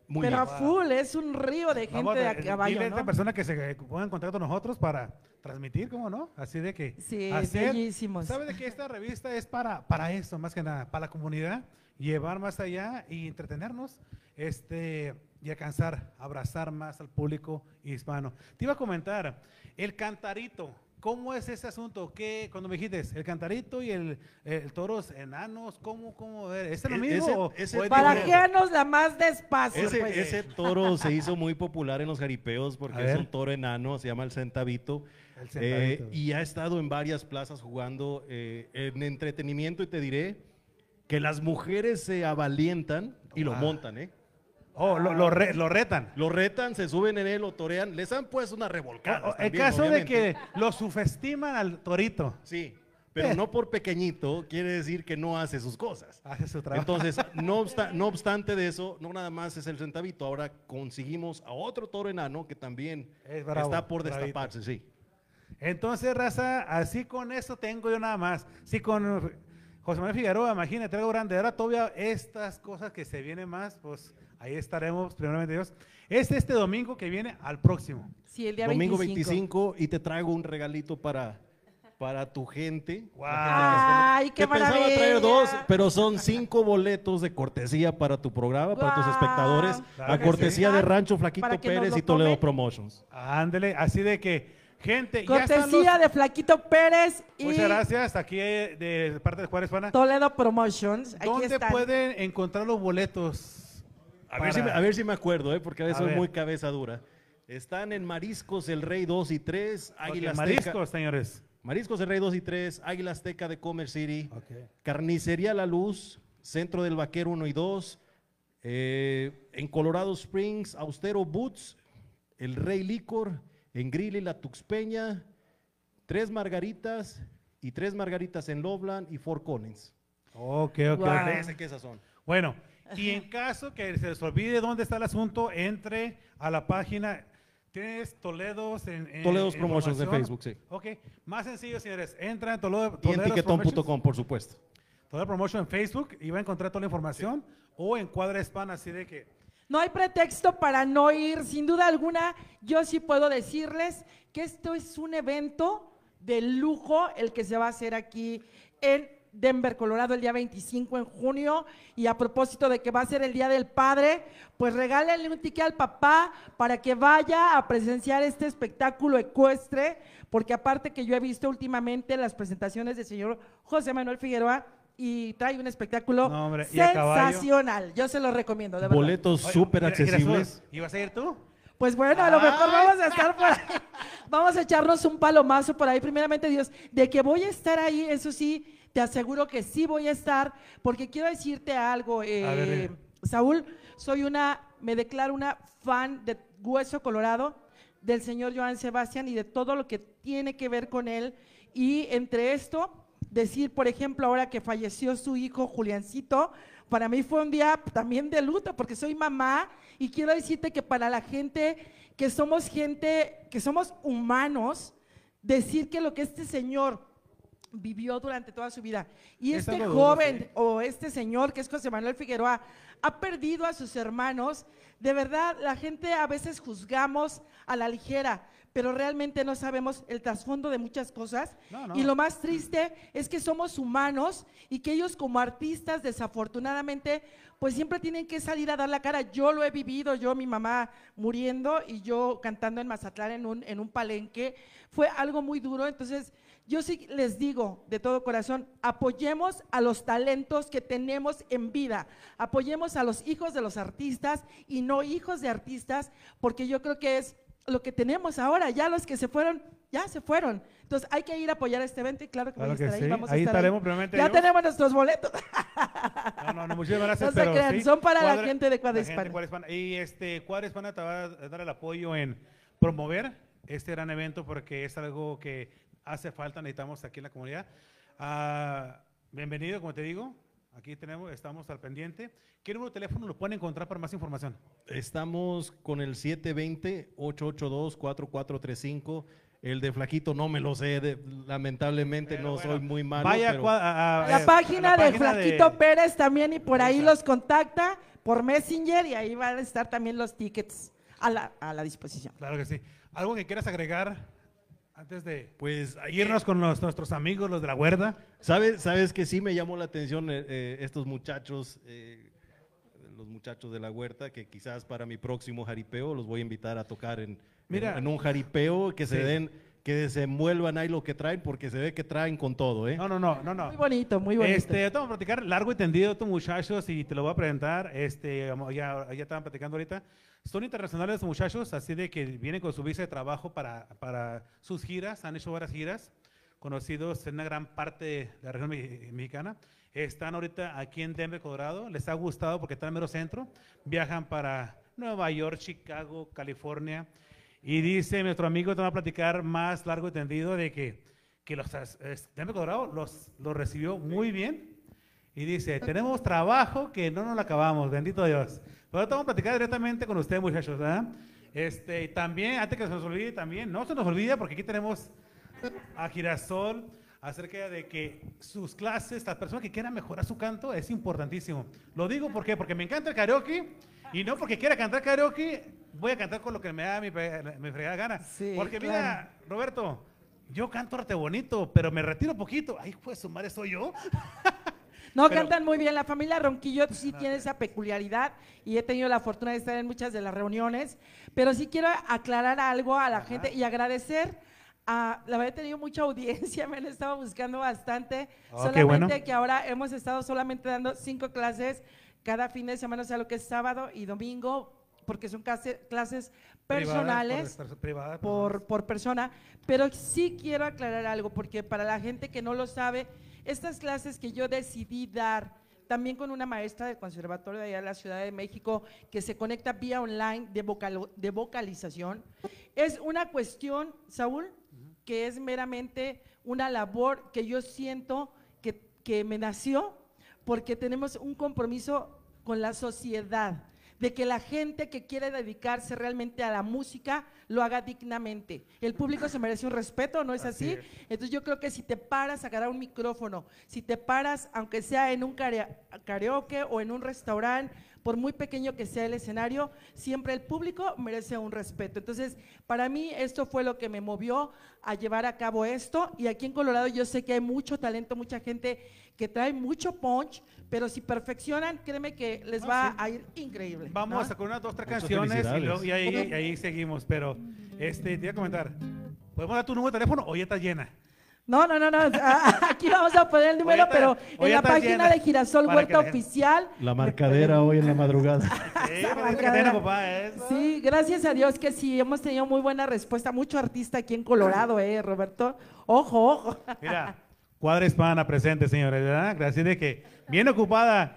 muy pero bien. Full, es un río de gente de caballo, dile, ¿no?, a esta persona que se ponga en contacto con nosotros para transmitir, ¿cómo no? Así de que sí, hacer, bellísimos. ¿Sabes de que esta revista es para eso, más que nada, para la comunidad, llevar más allá y entretenernos, y alcanzar, abrazar más al público hispano? Te iba a comentar, el cantarito, ¿cómo es ese asunto? ¿Qué, cuando me dijiste, el cantarito y el toros enanos, ¿cómo es? ¿Es lo mismo? Barajeanos la más despacio. Ese toro se hizo muy popular en los jaripeos porque es un toro enano, se llama el centavito. El centavito. Y ha estado en varias plazas jugando en entretenimiento, y te diré que las mujeres se avalientan y lo montan, ¿eh? Lo retan. Lo retan, se suben en él, lo torean, les han puesto una revolcada. En caso obviamente, de que lo subestiman al torito. Sí, pero no por pequeñito, quiere decir que no hace sus cosas. Hace su trabajo. Entonces, no obstante de eso, no nada más es el centavito, ahora conseguimos a otro toro enano que también es bravo, está por destaparse, bravito. Sí. Entonces, raza, así con eso tengo yo nada más. Sí, con José Manuel Figueroa, imagínate, algo grande. Ahora todavía estas cosas que se vienen más, pues… Ahí estaremos, primeramente Dios. Es este domingo que viene al próximo. Sí, el día domingo 25. Y te traigo un regalito para tu gente. Wow. ¡Ay, qué maravilla! Pensaba traer 2, pero son 5 boletos de cortesía para tu programa, wow, para tus espectadores. Claro, la cortesía de Rancho Flaquito Pérez y Toledo Promotions. Ándele, así de que, gente… Cortesía de Flaquito Pérez y… Muchas gracias, aquí de parte de Cuadra Hispana. Toledo Promotions, aquí ¿dónde están? Pueden encontrar los boletos? A ver si me acuerdo, porque a veces soy muy cabeza dura. Están en Mariscos El Rey 2 y 3, Águila Azteca. Mariscos, señores. Mariscos El Rey 2 y 3, Águila Azteca de Commerce City, Carnicería La Luz, Centro del Vaquero 1 y 2, en Colorado Springs, Austero Boots, El Rey Licor, en Grill La Tuxpeña, Tres Margaritas y Tres Margaritas en Loveland y Fort Collins. Ok. Wow. Parece que esas son. Bueno. Y en caso que se les olvide dónde está el asunto, entre a la página. ¿Tienes Toledo's en Toledo's Promotions en Facebook? Sí. Ok, más sencillo, señores. Entra en Toledo's Promotions. Y en tiquetón.com, por supuesto. Toledo Promotion en Facebook y va a encontrar toda la información. Sí. O en Cuadra Hispana, así de que… No hay pretexto para no ir. Sin duda alguna, yo sí puedo decirles que esto es un evento de lujo el que se va a hacer aquí en Denver, Colorado, el día 25 en junio. Y a propósito de que va a ser el Día del Padre, pues regálenle un ticket al papá para que vaya a presenciar este espectáculo ecuestre, porque aparte que yo he visto últimamente las presentaciones del señor José Manuel Figueroa y trae un espectáculo sensacional. Yo se lo recomiendo, de verdad. Boletos súper accesibles. ¿Y vas a ir tú? Pues bueno, a lo mejor vamos a estar por ahí. Vamos a echarnos un palomazo por ahí, primeramente Dios. De que voy a estar ahí, eso sí, te aseguro que sí voy a estar, porque quiero decirte algo, Saúl, me declaro una fan de Hueso Colorado, del señor Joan Sebastián y de todo lo que tiene que ver con él, y entre esto, decir, por ejemplo, ahora que falleció su hijo Juliancito, para mí fue un día también de luto, porque soy mamá, y quiero decirte que para la gente, que somos humanos, decir que lo que este señor vivió durante toda su vida. Y este joven o este señor que es José Manuel Figueroa ha perdido a sus hermanos. De verdad, la gente a veces juzgamos a la ligera, pero realmente no sabemos el trasfondo de muchas cosas. No, no. Y lo más triste es que somos humanos y que ellos como artistas, desafortunadamente, pues siempre tienen que salir a dar la cara. Yo lo he vivido, yo, mi mamá muriendo y yo cantando en Mazatlán en un palenque. Fue algo muy duro, entonces yo sí les digo de todo corazón, apoyemos a los talentos que tenemos en vida, apoyemos a los hijos de los artistas y no hijos de artistas, porque yo creo que es lo que tenemos ahora. Ya los que se fueron, ya se fueron. Entonces hay que ir a apoyar a este evento y claro que, claro voy a estar que ahí. Sí. Vamos ahí a estar estaremos ahí. Primeramente ya yo. Tenemos nuestros boletos. No, muchísimas gracias. No se crean, sí, son para la gente de Cuadra Hispana. Y Cuadra Hispana te va a dar el apoyo en promover este gran evento porque es algo que hace falta, necesitamos aquí en la comunidad. Bienvenido, como te digo. Aquí tenemos, estamos al pendiente. ¿Qué número de teléfono lo pueden encontrar para más información? Estamos con el 720-882-4435. El de Flaquito no me lo sé, lamentablemente, pero no bueno, soy muy malo. Vaya pero la página de Flaquito Pérez también y por ahí los contacta por Messenger y ahí van a estar también los tickets a la disposición. Claro que sí. ¿Algo que quieras agregar? Antes de pues, irnos con nuestros amigos, los de la Huerta. ¿Sabes que sí me llamó la atención estos muchachos, los muchachos de la Huerta, que quizás para mi próximo jaripeo los voy a invitar a tocar en un jaripeo, que se den, que se envuelvan ahí lo que traen, porque se ve que traen con todo, ¿eh? No. Muy bonito, muy bonito. Te vamos a platicar largo y tendido estos muchachos y te lo voy a presentar, ya estaban platicando ahorita. Son internacionales los muchachos, así de que vienen con su visa de trabajo para sus giras, han hecho varias giras, conocidos en una gran parte de la región mexicana. Están ahorita aquí en Denver, Colorado, les ha gustado porque están en el mero centro, viajan para Nueva York, Chicago, California, y dice nuestro amigo, te va a platicar más largo y tendido de que los Denver, Colorado los recibió muy bien. Y dice, tenemos trabajo que no nos lo acabamos, bendito Dios. Pero ahora vamos a platicar directamente con ustedes, muchachos, ¿verdad? También, antes que se nos olvide, también, no se nos olvida, porque aquí tenemos a Girasol acerca de que sus clases, las personas que quieran mejorar su canto, es importantísimo. Lo digo porque me encanta el karaoke, y no porque quiera cantar karaoke, voy a cantar con lo que me da mi fregada gana. Sí, porque claro. Mira, Roberto, yo canto arte bonito, pero me retiro poquito. Ay, pues, su madre, soy yo. No, pero cantan muy bien, la familia Ronquillo sí tiene esa peculiaridad y he tenido la fortuna de estar en muchas de las reuniones, pero sí quiero aclarar algo a la gente y agradecer, la verdad he tenido mucha audiencia, me han estado buscando bastante, solamente bueno. Que ahora hemos estado solamente dando 5 clases cada fin de semana, o sea lo que es sábado y domingo, porque son clases personales privadas por persona, pero sí quiero aclarar algo, porque para la gente que no lo sabe, estas clases que yo decidí dar, también con una maestra del conservatorio de allá de la Ciudad de México, que se conecta vía online de vocalización, es una cuestión, Saúl, que es meramente una labor que yo siento que me nació, porque tenemos un compromiso con la sociedad, de que la gente que quiere dedicarse realmente a la música lo haga dignamente. El público se merece un respeto, ¿no es así? Es. Entonces yo creo que si te paras a agarrar un micrófono, si te paras, aunque sea en un karaoke o en un restaurante, por muy pequeño que sea el escenario, siempre el público merece un respeto. Entonces, para mí esto fue lo que me movió a llevar a cabo esto, y aquí en Colorado yo sé que hay mucho talento, mucha gente que trae mucho punch, pero si perfeccionan, créeme que les va a ir increíble. Vamos a sacar unas 2, 3 canciones y ahí seguimos, pero te voy a comentar, ¿podemos dar tu número de teléfono o ya está llena? No, aquí vamos a poner el número, pero en la página de Girasol Huerta Oficial. La marcadera hoy en la madrugada. Sí, gracias a Dios que sí, hemos tenido muy buena respuesta, mucho artista aquí en Colorado, Roberto. Ojo. Mira, Cuadra Hispana presente, señores, ¿verdad? Gracias de que, bien ocupada.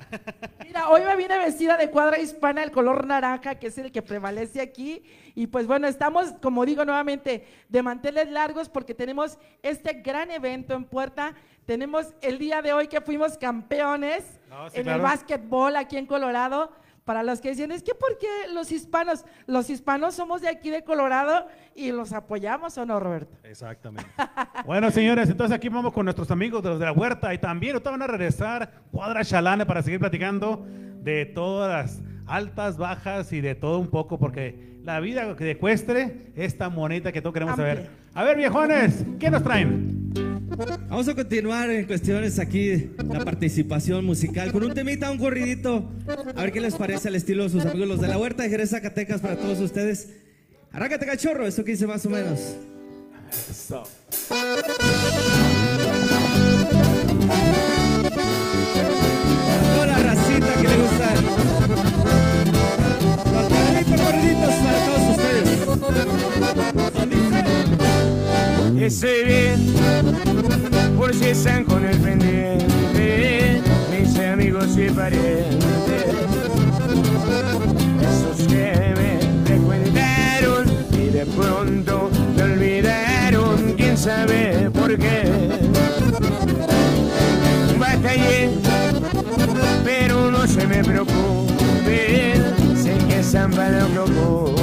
Mira, hoy me vine vestida de Cuadra Hispana, el color naranja, que es el que prevalece aquí. Y pues bueno, estamos, como digo nuevamente, de manteles largos porque tenemos este gran evento en puerta. Tenemos el día de hoy que fuimos campeones el básquetbol aquí en Colorado. Para los que dicen, es que ¿por qué los hispanos somos de aquí de Colorado y los apoyamos o no, Roberto? Exactamente. Bueno, señores, entonces aquí vamos con nuestros amigos de Los de la Huerta y también ustedes van a regresar Cuadra Chalanes para seguir platicando de todas las altas, bajas y de todo un poco, porque la vida que ecuestre es tan bonita que todos queremos saber. A ver, viejones, ¿qué nos traen? Vamos a continuar en cuestiones aquí, la participación musical, con un temita, un corridito. A ver qué les parece al estilo de sus amigos Los de la Huerta de Jerez, Zacatecas, para todos ustedes. Arráncate, cachorro, eso que hice más o menos. Eso. Toda la racita que le gusta. Los corriditos, corriditos para todos ustedes. Ese bien, por si están con el pendiente, mis amigos y parientes, esos que me frecuentaron y de pronto me olvidaron, quién sabe por qué. Batallé, pero no se me preocupe, sé que Samba no preocupe.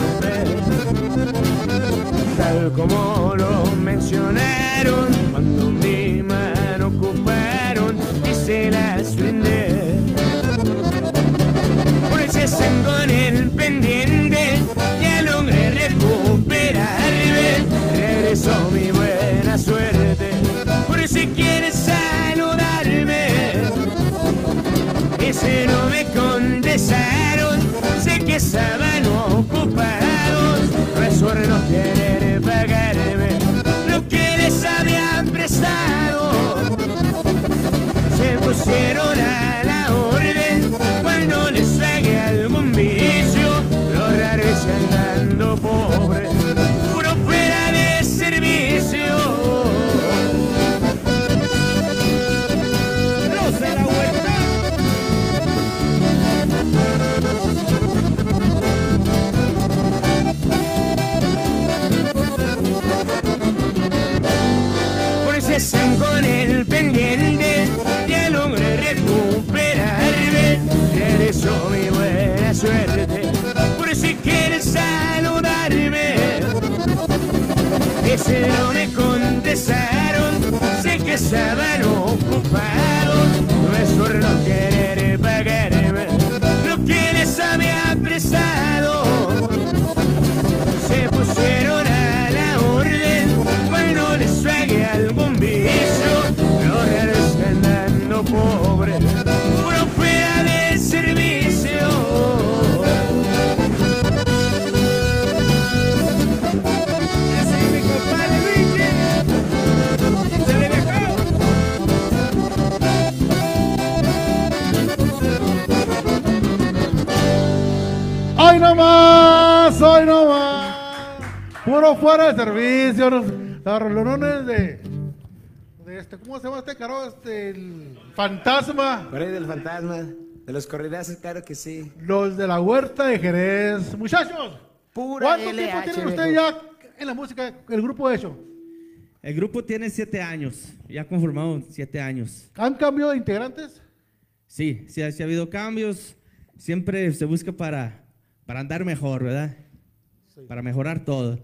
Tal como lo mencionaron, cuando mi mano ocuparon y se las brindé. Por ese están con el pendiente, ya logré recuperarme, regresó mi buena suerte. Por si quieres saludarme, ese no me contestaron, sé que estaban ocupados, resuelve no querer pagarme lo que les habían prestado. Se pusieron a la orden cuando les pagué algún vicio, los raros andando pobres, puro fuera de servicio. Están con el pendiente, ya logré recuperarme, regresó mi buena suerte. Por si quieres saludarme, ese no me contestaron, sé que estaban ocupados, no es por no querer pagarme lo que les había prestado. Se pusieron a la orden cuando les pagué algún pobre, puro fuera de servicio. Ese es mi compadre Luis. Se le dejó. ¡Ay, no más! ¡Ay, no más! Puro fuera de servicio. Los rolones de ¿cómo se llama este caro? El fantasma. Por ahí del fantasma, de los corridazos, claro que sí. Los de la Huerta de Jerez. Muchachos, pura ¿cuánto tiempo tienen ustedes ya en la música, el grupo hecho? El grupo tiene 7 años, ya conformado 7 años. ¿Han cambiado de integrantes? Sí, sí ha habido cambios, siempre se busca para andar mejor, ¿verdad? Sí. Para mejorar todo.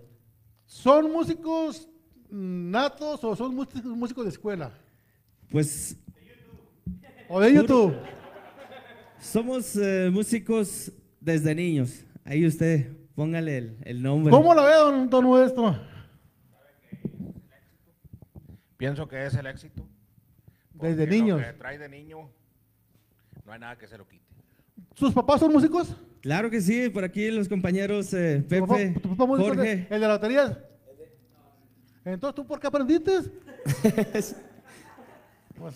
¿Son músicos natos o son músicos de escuela? Pues... ¿o de YouTube? Somos músicos desde niños. Ahí usted, póngale el nombre. ¿Cómo lo ve, don Modesto? Pienso que es el éxito. Desde niños. Lo que trae de niño, no hay nada que se lo quite. ¿Sus papás son músicos? Claro que sí, por aquí los compañeros Pepe, ¿Tu papá Jorge. ¿El de la batería? Entonces, ¿tú por qué aprendiste? Pues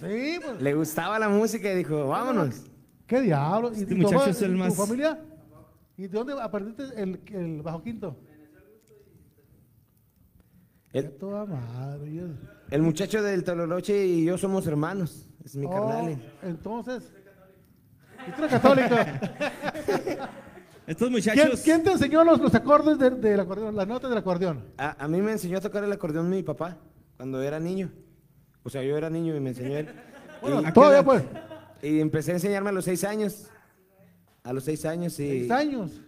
sí, pues. Le gustaba la música y dijo, vámonos. ¿Qué diablo? ¿Y este muchacho es el más... tu familia? ¿Y de dónde aprendiste el bajo quinto? Toda madre. El muchacho del Tololoche y yo somos hermanos. Es mi carnal. Entonces, yo soy católico. Estos muchachos... ¿Quién te enseñó los acordes del acordeón, las notas del acordeón? A mí me enseñó a tocar el acordeón mi papá, cuando era niño. O sea, yo era niño y me enseñó él. Bueno, y, todavía pues. Y empecé a enseñarme a los 6 años. A los 6 años y... 6 años.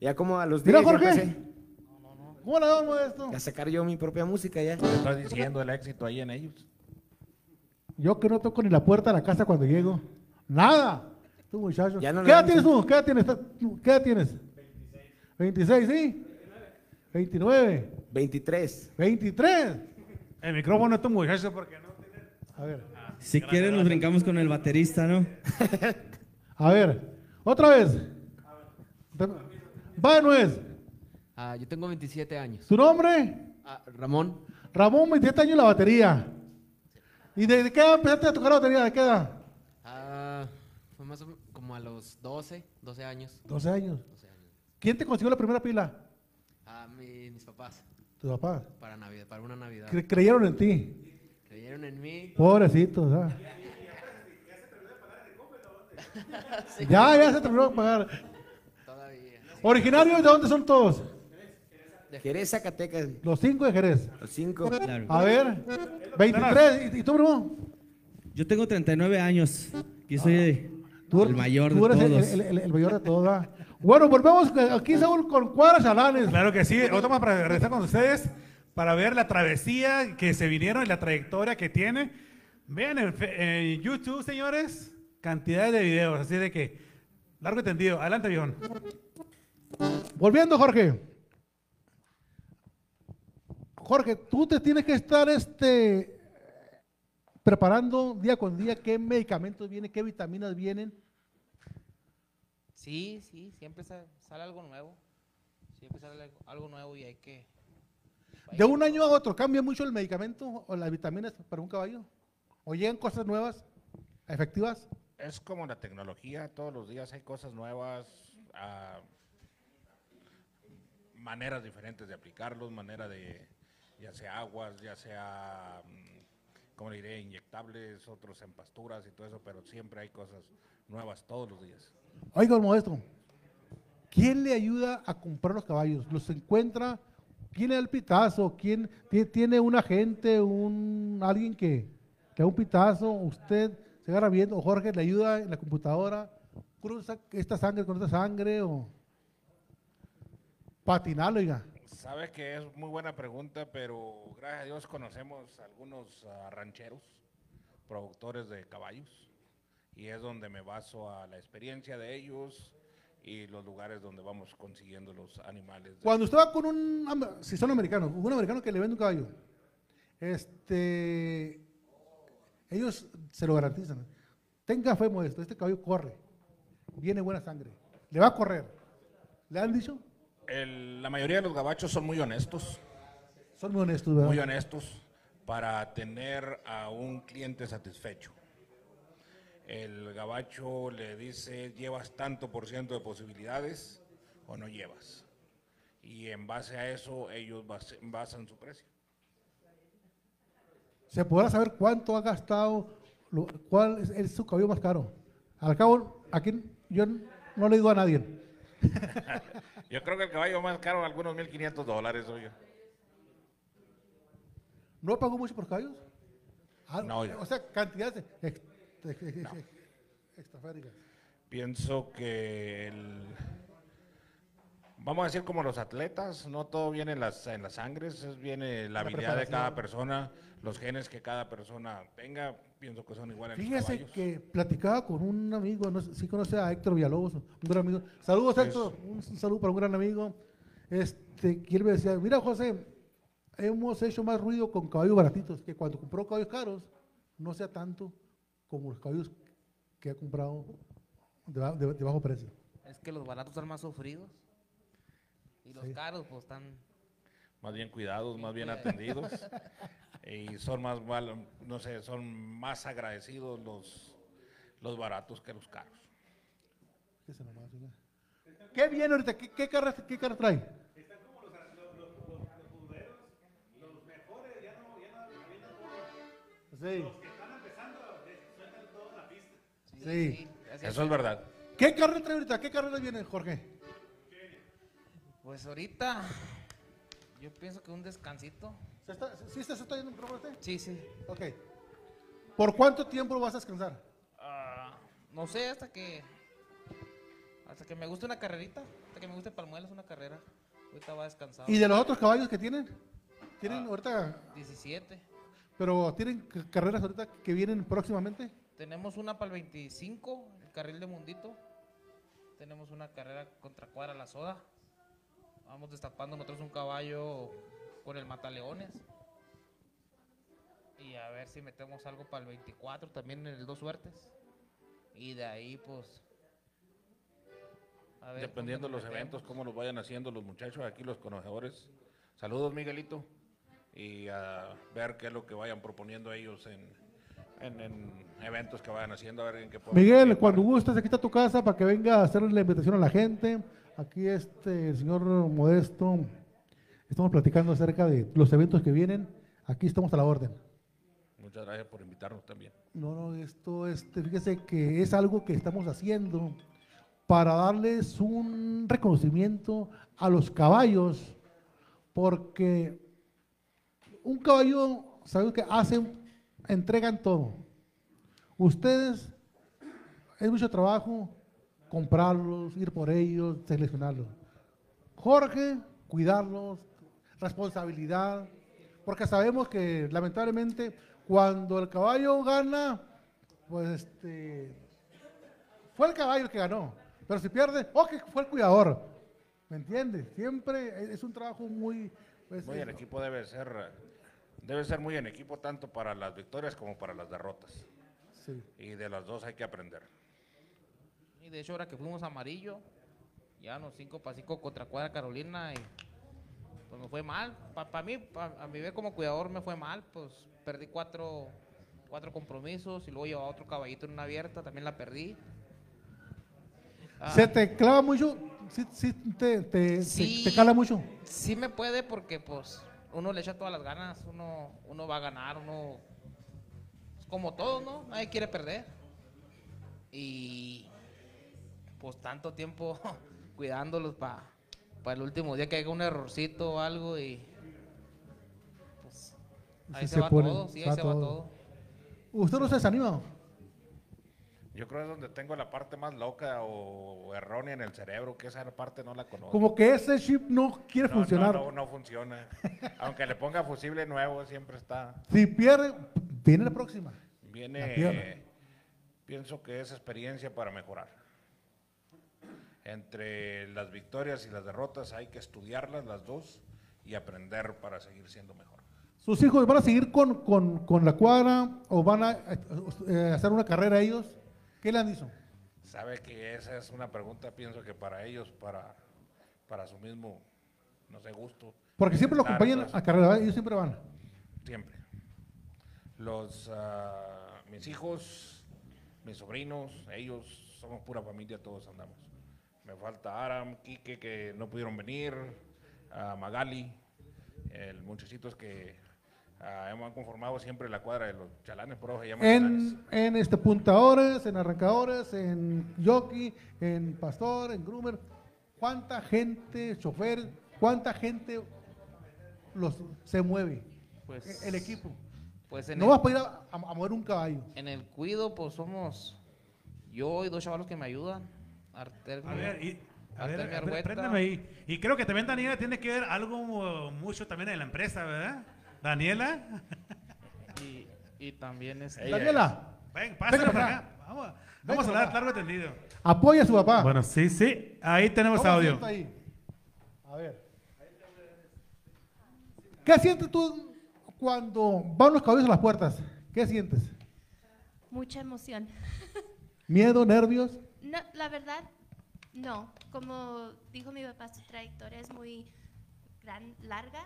Ya como a los 10. Mira, Jorge. Empecé. ¿Cómo la vamos esto? A sacar yo mi propia música ya. Te estás diciendo el éxito ahí en ellos. Yo que no toco ni la puerta de la casa cuando llego. Nada. Tú, muchacho. No, ¿qué edad tienes tú? ¿Qué edad tienes? ¿Qué edad tienes? 26. ¿26, sí? 29. 23. 23. El micrófono es tu muchacho porque no tiene... A ver. Si quieren nos brincamos con el baterista, ¿no? A ver. Otra vez. Va de nuez. Yo tengo 27 años. ¿Tu nombre? Ramón. Ramón, 27 años en la batería. ¿Y desde qué edad empezaste a tocar la batería? ¿De qué edad? Fue más o menos como a los 12 años. 12 años. 12 años. ¿Quién te consiguió la primera pila? Mis papás. ¿Tus papás? Para Navidad, para una Navidad. ¿Creyeron en ti? Creyeron en mí. Pobrecitos, ¿sabes? Sí. Ya se terminó de pagar. Todavía. ¿Originarios de dónde son todos? De Jerez, Zacatecas. Los 5 de Jerez. Los 5. Claro. A ver, 23. ¿Y tú, primo? Yo tengo 39 años. Yo soy el mayor de todos. Tú eres el mayor de todos. Bueno, volvemos aquí, Saúl, con Cuadra Chalanes. Claro que sí. Otro más para regresar con ustedes, para ver la travesía que se vinieron y la trayectoria que tiene. Vean en YouTube, señores. Cantidades de videos, así de que largo y tendido. Adelante, viejón. Volviendo, Jorge. Jorge, tú te tienes que estar preparando día con día qué medicamentos vienen, qué vitaminas vienen. Sí, siempre sale algo nuevo. Siempre sale algo nuevo y hay que... De un año a otro, ¿cambia mucho el medicamento o las vitaminas para un caballo? ¿O llegan cosas nuevas, efectivas? Es como la tecnología, todos los días hay cosas nuevas, maneras diferentes de aplicarlos, manera de, ya sea aguas, ya sea, como le diré, inyectables, otros en pasturas y todo eso, pero siempre hay cosas nuevas todos los días. Oiga, Modesto, ¿quién le ayuda a comprar los caballos? ¿Los encuentra? ¿Quién es el pitazo? ¿Quién tiene un agente, alguien que da un pitazo? ¿Usted se agarra viendo, o Jorge le ayuda en la computadora, cruza esta sangre con esta sangre, o patinarlo, oiga? Sabes que es muy buena pregunta, pero gracias a Dios conocemos algunos rancheros, productores de caballos, y es donde me baso a la experiencia de ellos y los lugares donde vamos consiguiendo los animales. Cuando usted va con si son americanos, un americano que le vende un caballo, ellos se lo garantizan. Tenga fe, Modesto, este caballo corre, viene buena sangre, le va a correr. ¿Le han dicho? La mayoría de los gabachos son muy honestos. Son muy honestos, ¿verdad? Muy honestos para tener a un cliente satisfecho. El gabacho le dice, ¿llevas tanto por ciento de posibilidades o no llevas? Y en base a eso ellos basan su precio. ¿Se podrá saber cuánto ha gastado, cuál es su caballo más caro? Al cabo, aquí yo no le digo a nadie. Yo creo que el caballo más caro, algunos $1,500, oye. ¿No pagó mucho por caballos? No, o sea, cantidades extraféricas. Pienso que vamos a decir como los atletas, no todo viene en las sangres, viene la habilidad de cada persona, los genes que cada persona tenga, pienso que son iguales. Fíjese que platicaba con un amigo, no sé si conoce a Héctor Villalobos, un gran amigo. Saludos, Héctor, un saludo para un gran amigo. Y él me decía, mira, José, hemos hecho más ruido con caballos baratitos, que cuando compró caballos caros, no sea tanto como los caballos que ha comprado de bajo precio. Es que los baratos son más sufridos. Y los caros pues están... Más bien cuidados, más bien atendidos. Y son más, no sé, son más agradecidos los baratos que los caros. ¿Qué viene ahorita? ¿Qué carro trae? Están como los juderos, los mejores, ya no vienen todos. Los que están empezando, sueltan toda la pista. Sí, eso es verdad. ¿Qué carro trae ahorita? ¿Qué carro viene, Jorge? Pues ahorita, yo pienso que un descansito. ¿Se está yendo un problema usted? Sí. Ok. ¿Por cuánto tiempo vas a descansar? No sé, hasta que Hasta que me guste una carrerita, hasta que me guste Palmuelas una carrera. Ahorita va descansado. ¿Y de los otros caballos que tienen? ¿Tienen ahorita? 17. ¿Pero tienen carreras ahorita que vienen próximamente? Tenemos una para el 25, el carril de Mundito. Tenemos una carrera contra Cuadra La Soda. Vamos destapando nosotros un caballo con el Mataleones. Y a ver si metemos algo para el 24 también en el Dos Suertes. Y de ahí pues... A ver, dependiendo de los eventos, cómo los vayan haciendo los muchachos, aquí los conocedores. Saludos, Miguelito. Y a ver qué es lo que vayan proponiendo ellos en eventos que vayan haciendo. A ver en qué Miguel, cuando gustes, aquí está tu casa para que venga a hacerle la invitación a la gente. Aquí el señor Modesto, estamos platicando acerca de los eventos que vienen. Aquí estamos a la orden. Muchas gracias por invitarnos también. No, esto, fíjese que es algo que estamos haciendo para darles un reconocimiento a los caballos, porque un caballo, ¿sabes qué? Hacen, entregan todo. Ustedes, es mucho trabajo comprarlos, ir por ellos, seleccionarlos. Jorge, cuidarlos, responsabilidad, porque sabemos que lamentablemente cuando el caballo gana, pues fue el caballo el que ganó. Pero si pierde, que fue el cuidador, ¿me entiendes? Siempre es un trabajo muy… el equipo debe ser muy en equipo, tanto para las victorias como para las derrotas. Sí. Y de las dos hay que aprender. Y de hecho, ahora que fuimos amarillo, ya nos 5-5 contra Cuadra Carolina, y pues me fue mal. Para mí, a mi ver como cuidador, me fue mal, pues perdí cuatro compromisos, y luego llevaba otro caballito en una abierta, también la perdí. ¿Se te clava mucho? ¿Te cala mucho? Sí me puede, porque pues uno le echa todas las ganas, uno va a ganar, uno pues, como todo, ¿no? Nadie quiere perder. Y pues tanto tiempo cuidándolos para el último día que haya un errorcito o algo, y pues ahí se va todo, sí, ahí se va todo. ¿Usted no se desanima? Yo creo que es donde tengo la parte más loca o errónea en el cerebro, que esa parte no la conozco. Como que ese chip no quiere funcionar. No funciona. Aunque le ponga fusible nuevo, siempre está. Si pierde, viene la próxima. Pienso que es experiencia para mejorar. Entre las victorias y las derrotas hay que estudiarlas las dos y aprender para seguir siendo mejor. ¿Sus hijos van a seguir con la cuadra o van a hacer una carrera ellos? ¿Qué le han dicho? Sabe que esa es una pregunta, pienso que para ellos, para su mismo, no sé, gusto. Porque siempre los acompañan a carrera, ellos siempre van. Siempre. Mis hijos, mis sobrinos, ellos, somos pura familia, todos andamos. Me falta Aram, Quique, que no pudieron venir, a Magali, el muchachitos que… hemos conformado siempre la cuadra de los Chalanes, por eso se llaman Chalanes. En puntadores, en arrancadores, en jockey, en pastor, en groomer. ¿Cuánta gente, chofer, cuánta gente se mueve? Pues, el equipo. Pues no vas a poder a mover un caballo. En el cuido, pues somos yo y dos chavalos que me ayudan. Artermio. A ver, a ver, préndeme ahí. Y creo que también, Daniela, tiene que ver algo mucho también en la empresa, ¿verdad? Daniela. Y también es Daniela. Ven, pásale para acá. Vamos a hablar largo y tendido. Apoya a su papá. Bueno, sí. Ahí tenemos audio. Ahí. A ver. ¿Qué sientes tú cuando van los caballos a las puertas? ¿Qué sientes? Mucha emoción. ¿Miedo, nervios? No, la verdad, no. Como dijo mi papá, su trayectoria es muy larga.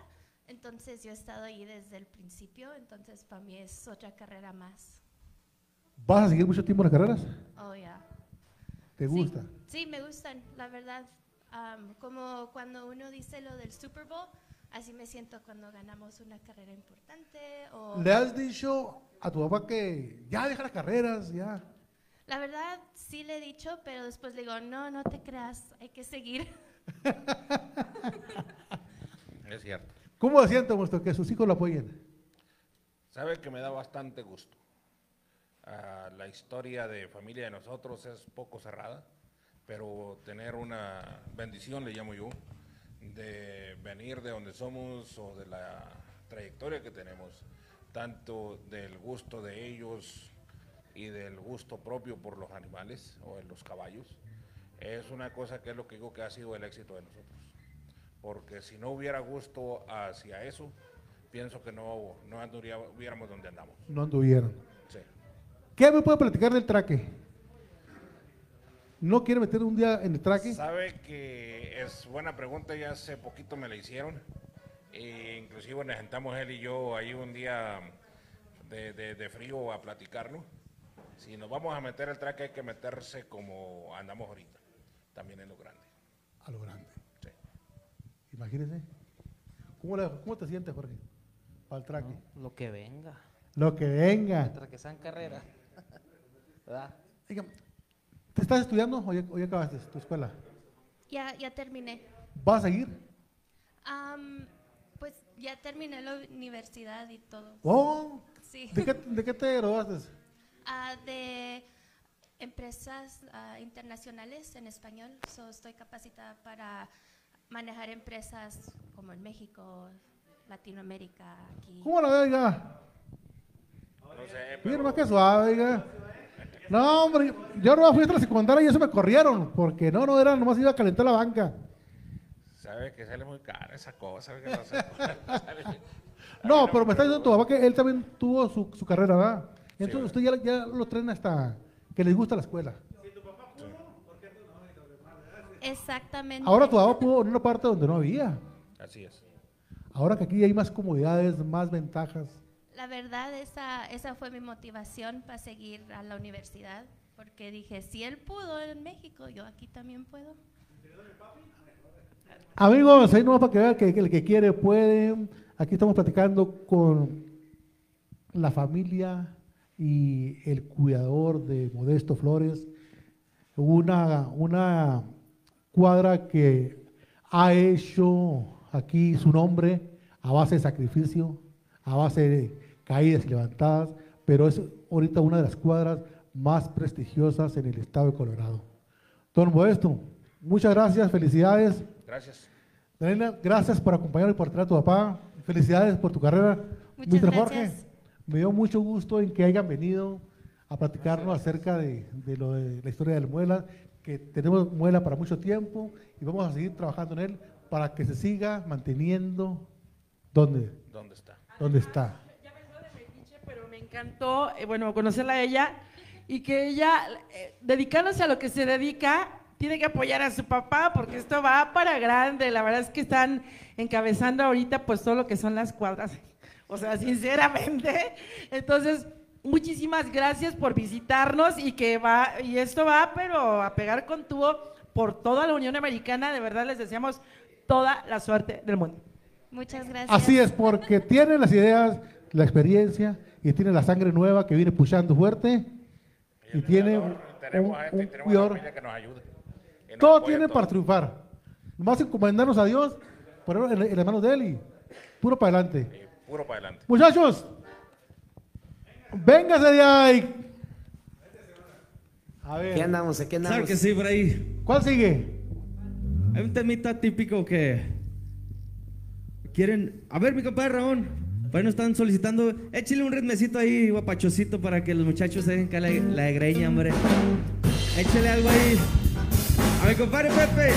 Entonces, yo he estado ahí desde el principio, entonces para mí es otra carrera más. ¿Vas a seguir mucho tiempo en las carreras? Oh, ya. Yeah. ¿Te gusta? Sí, me gustan, la verdad. Como cuando uno dice lo del Super Bowl, así me siento cuando ganamos una carrera importante. O ¿le has dicho a tu papá que ya deja las carreras, ya? La verdad, sí le he dicho, pero después le digo, no te creas, hay que seguir. Es cierto. ¿Cómo se siente, Modesto, que sus hijos lo apoyen? Sabe que me da bastante gusto. La historia de familia de nosotros es poco cerrada, pero tener una bendición, le llamo yo, de venir de donde somos o de la trayectoria que tenemos, tanto del gusto de ellos y del gusto propio por los animales o en los caballos, es una cosa que es lo que digo que ha sido el éxito de nosotros. Porque si no hubiera gusto hacia eso, pienso que no anduviéramos donde andamos. No anduvieran. Sí. ¿Qué me puede platicar del traque? ¿No quiere meter un día en el traque? Sabe que es buena pregunta, ya hace poquito me la hicieron. E inclusive nos sentamos él y yo ahí un día de frío a platicarlo. Si nos vamos a meter el traque hay que meterse como andamos ahorita, también en lo grande. A lo grande. Sí. Imagínese. ¿Cómo te sientes, Jorge? Para el traque. No, lo que venga. Lo que venga. Mientras que sean carreras. ¿Verdad? Dígame, ¿te estás estudiando o ya acabaste tu escuela? Ya terminé. ¿Vas a seguir? Pues ya terminé la universidad y todo. ¡Oh! Sí. ¿De qué te graduaste? De empresas internacionales en español. So, estoy capacitada para manejar empresas como en México, Latinoamérica, aquí. ¿Cómo la veo, oiga? No sé, pero... Mira, más que suave, oiga. No, hombre, yo no fui a la secundaria y eso me corrieron, porque no era, nomás iba a calentar la banca. Sabe que sale muy cara esa cosa, que no se No, pero me está diciendo tu papá que él también tuvo su carrera, ¿verdad? Entonces sí, usted ya lo traen hasta que les gusta la escuela. Si tu papá pudo, ¿por qué tú no? Exactamente. Ahora tu papá pudo en una parte donde no había. Así es. Ahora que aquí hay más comodidades, más ventajas. La verdad, esa fue mi motivación para seguir a la universidad, porque dije, si él pudo en México, yo aquí también puedo. Amigos, ahí nomás para que vean que el que quiere puede. Aquí estamos platicando con la familia y el cuidador de Modesto Flores, una cuadra que ha hecho aquí su nombre a base de sacrificio, a base de caídas y levantadas, pero es ahorita una de las cuadras más prestigiosas en el estado de Colorado. Don Modesto, muchas gracias, felicidades. Gracias. Daniela, gracias por acompañarme y por traer a tu papá. Felicidades por tu carrera. Muchas gracias. Jorge, me dio mucho gusto en que hayan venido a platicarnos acerca de la historia del Muelas, que tenemos Muelas para mucho tiempo y vamos a seguir trabajando en él para que se siga manteniendo donde. ¿Dónde está? ¿Dónde está? Ya vengo de Metiche, pero me encantó, bueno, conocerla a ella y que ella, dedicándose a lo que se dedica, tiene que apoyar a su papá porque esto va para grande. La verdad es que están encabezando ahorita pues todo lo que son las cuadras, o sea, sinceramente. Entonces, muchísimas gracias por visitarnos y que va, y esto va, pero a pegar con tubo por toda la Unión Americana. De verdad les deseamos toda la suerte del mundo. Muchas gracias. Así es, porque tiene las ideas, la experiencia y tiene la sangre nueva que viene puchando fuerte y tiene un cuidador que nos ayude. Que nos todo tiene todo para triunfar. Nomás encomendarnos a Dios, ponerlo en las manos de Él y puro para adelante. Y puro para adelante. Muchachos, véngase de ahí. A ver. ¿Qué andamos? Claro que sí, por ahí. ¿Cuál sigue? Hay un temita típico que... Quieren, a ver, mi compadre Raúl, bueno, están solicitando, échale un ritmecito ahí, guapachosito, para que los muchachos se den la de greña, hombre. Échale algo ahí. A mi compadre Pepe.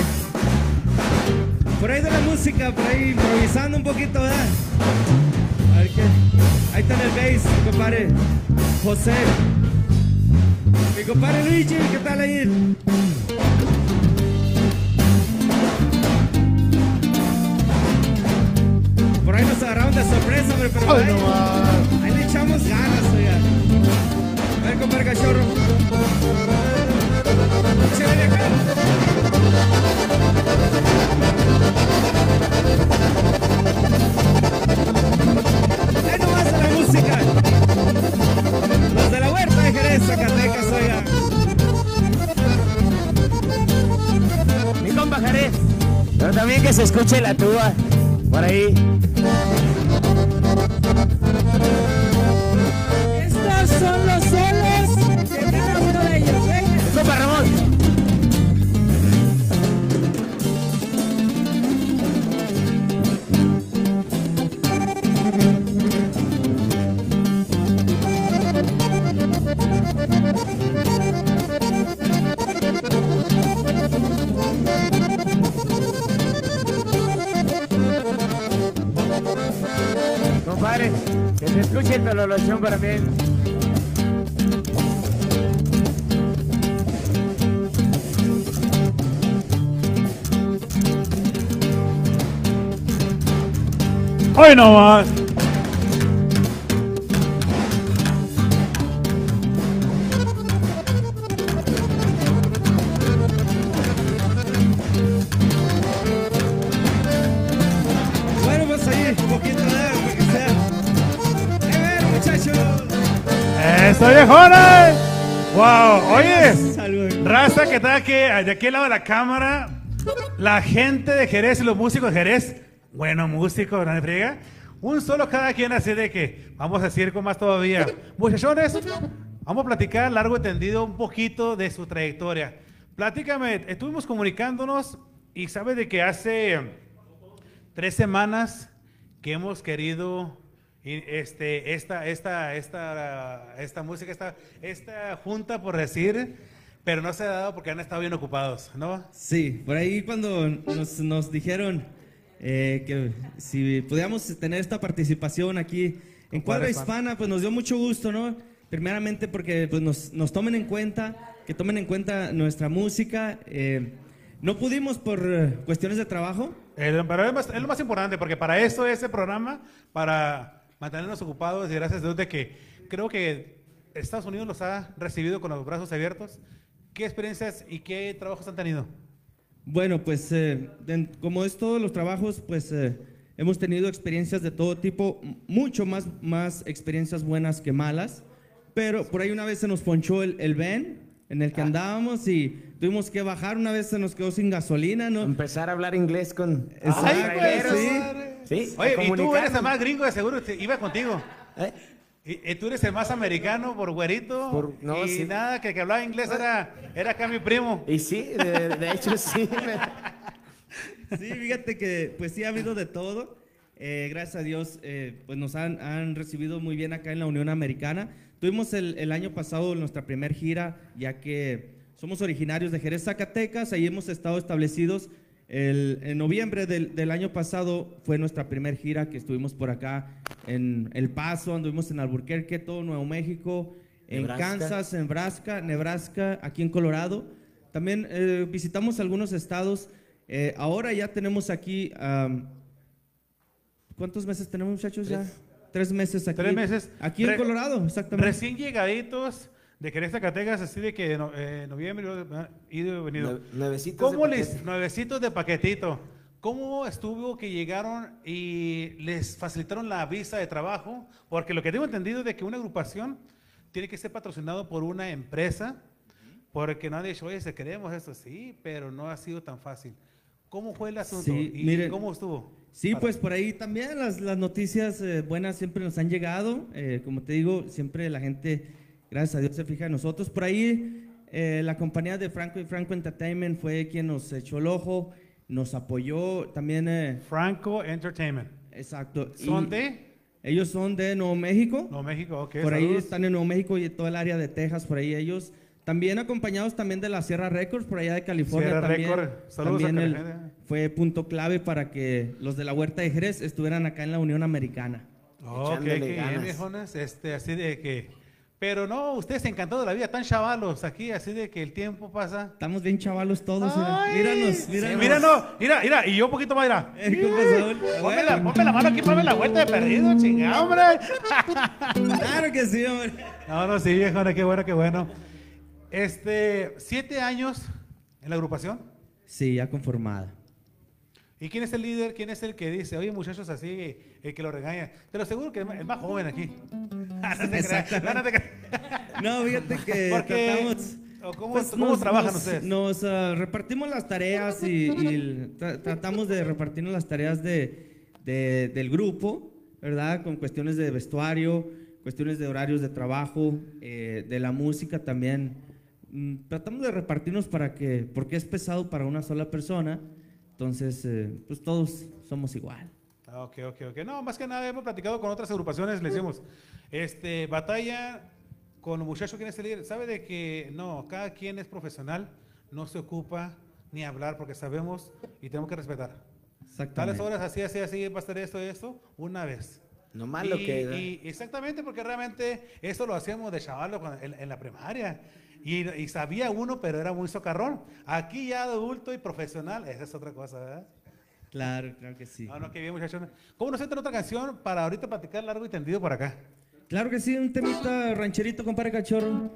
Por ahí de la música, por ahí, improvisando un poquito, ¿verdad? A ver qué. Ahí está en el bass, mi compadre José. Mi compadre Luigi, ¿qué tal ahí? Por ahí nos agarraron de sorpresa, hombre, pero ay, ahí le echamos ganas, oiga. A ver, compadre Cachorro. Échale acá. Ahí nomás a la música. Los de la Huerta de Jerez, Zacatecas, oiga. Mi compa Jerez. Pero también que se escuche la tuba. Por ahí. Estos son los soles que cada uno de ellos, ¿eh? Eso para Ramón. Que se escuche la evaluación para mí. Hoy no más. ¡Eso, viejones! ¡Wow! Oye, raza que está aquí, de aquel lado de la cámara, la gente de Jerez y los músicos de Jerez, bueno, músicos, ¿no friega? Un solo cada quien, así de que vamos a circo más todavía. Muchachones, vamos a platicar largo y tendido un poquito de su trayectoria. Platícame, estuvimos comunicándonos y sabes de que hace 3 semanas que hemos querido... esta junta, por decir, pero no se ha dado porque han estado bien ocupados, ¿no? Sí, por ahí cuando nos dijeron que si podíamos tener esta participación aquí en Cuadra Hispana, pues nos dio mucho gusto, ¿no? Primeramente porque pues, nos tomen en cuenta, que tomen en cuenta nuestra música. No pudimos por cuestiones de trabajo. Pero es lo más importante, porque para eso es el programa, para... mantenernos ocupados, y gracias a Dios de que creo que Estados Unidos los ha recibido con los brazos abiertos. ¿Qué experiencias y qué trabajos han tenido? Bueno, pues como es todos los trabajos, pues hemos tenido experiencias de todo tipo, mucho más experiencias buenas que malas, pero por ahí una vez se nos ponchó el van en el que andábamos y tuvimos que bajar, una vez se nos quedó sin gasolina, ¿no? Empezar a hablar inglés con... ¡Ay, pues, sí! Sí, oye, y tú eres el más gringo, de seguro iba contigo. Y tú eres el más americano por güerito. No, y sí, nada, que hablaba inglés era acá mi primo. Y sí, de hecho sí. Sí, fíjate que pues sí ha habido de todo. Gracias a Dios, pues nos han recibido muy bien acá en la Unión Americana. Tuvimos el año pasado nuestra primer gira, ya que somos originarios de Jerez, Zacatecas. Ahí hemos estado establecidos. En noviembre del año pasado fue nuestra primer gira que estuvimos por acá en El Paso, anduvimos en Albuquerque, todo Nuevo México, en Nebraska. Kansas, en Nebraska, aquí en Colorado. También visitamos algunos estados. Ahora ya tenemos aquí, ¿cuántos meses tenemos, muchachos? Ya 3 meses aquí. 3 meses. Aquí en Colorado, exactamente. Recién llegaditos. De Jerez, Zacatecas, así de que noviembre, ido y venido. Nuevecitos. ¿Cómo de les nuevecitos de paquetito? ¿Cómo estuvo que llegaron y les facilitaron la visa de trabajo? Porque lo que tengo entendido es de que una agrupación tiene que ser patrocinado por una empresa, porque nadie dice, oye, queremos eso, sí, pero no ha sido tan fácil. ¿Cómo fue el asunto? Sí, ¿y miren, cómo estuvo? Sí, pues por ahí también las noticias buenas siempre nos han llegado. Como te digo, siempre la gente... gracias a Dios se fija en nosotros. Por ahí la compañía de Franco y Franco Entertainment fue quien nos echó el ojo, nos apoyó también. Franco Entertainment. Exacto. ¿Son de? Ellos son de Nuevo México. Nuevo México, ok. Por ahí están en Nuevo México y en toda el área de Texas, por ahí ellos. También acompañados también de la Sierra Records, por allá de California. Sierra Records, saludos a California. Fue punto clave para que los de la Huerta de Jerez estuvieran acá en la Unión Americana. Ok, ganas. Así de que... pero no, ustedes encantados de la vida, tan chavalos aquí, así de que el tiempo pasa. Estamos bien chavalos todos. Ay, míranos. Mira, y yo un poquito más, mira. Ponme la mano aquí para ver la vuelta de perdido, chingada, hombre. Claro que sí, hombre. No, sí, viejo, qué bueno, qué bueno. 7 años en la agrupación. Sí, ya conformada. ¿Y quién es el líder? ¿Quién es el que dice, oye, muchachos, así, el que lo regaña? Te lo aseguro que es más joven aquí. No, fíjate que ¿Cómo trabajan ustedes? Nos repartimos las tareas y tratamos de repartirnos las tareas del grupo, ¿verdad? Con cuestiones de vestuario, cuestiones de horarios de trabajo, de la música también. Tratamos de repartirnos porque es pesado para una sola persona. Entonces, pues todos somos igual. Ok. No, más que nada hemos platicado con otras agrupaciones, le decimos, batalla con los muchachos, ¿quién es el líder? Sabe de que no, cada quien es profesional, no se ocupa ni hablar porque sabemos y tenemos que respetar. Exactamente. Tales horas, así, va a estar esto, una vez. Nomás lo que... Exactamente, porque realmente esto lo hacíamos de chaval en la primaria. Y sabía uno, pero era muy socarrón. Aquí ya de adulto y profesional, esa es otra cosa, ¿verdad? Claro, claro que sí. No, no, qué bien, muchachos. ¿Cómo nos entra otra canción para ahorita platicar largo y tendido por acá? Claro que sí, un temita rancherito, compadre Cachorro.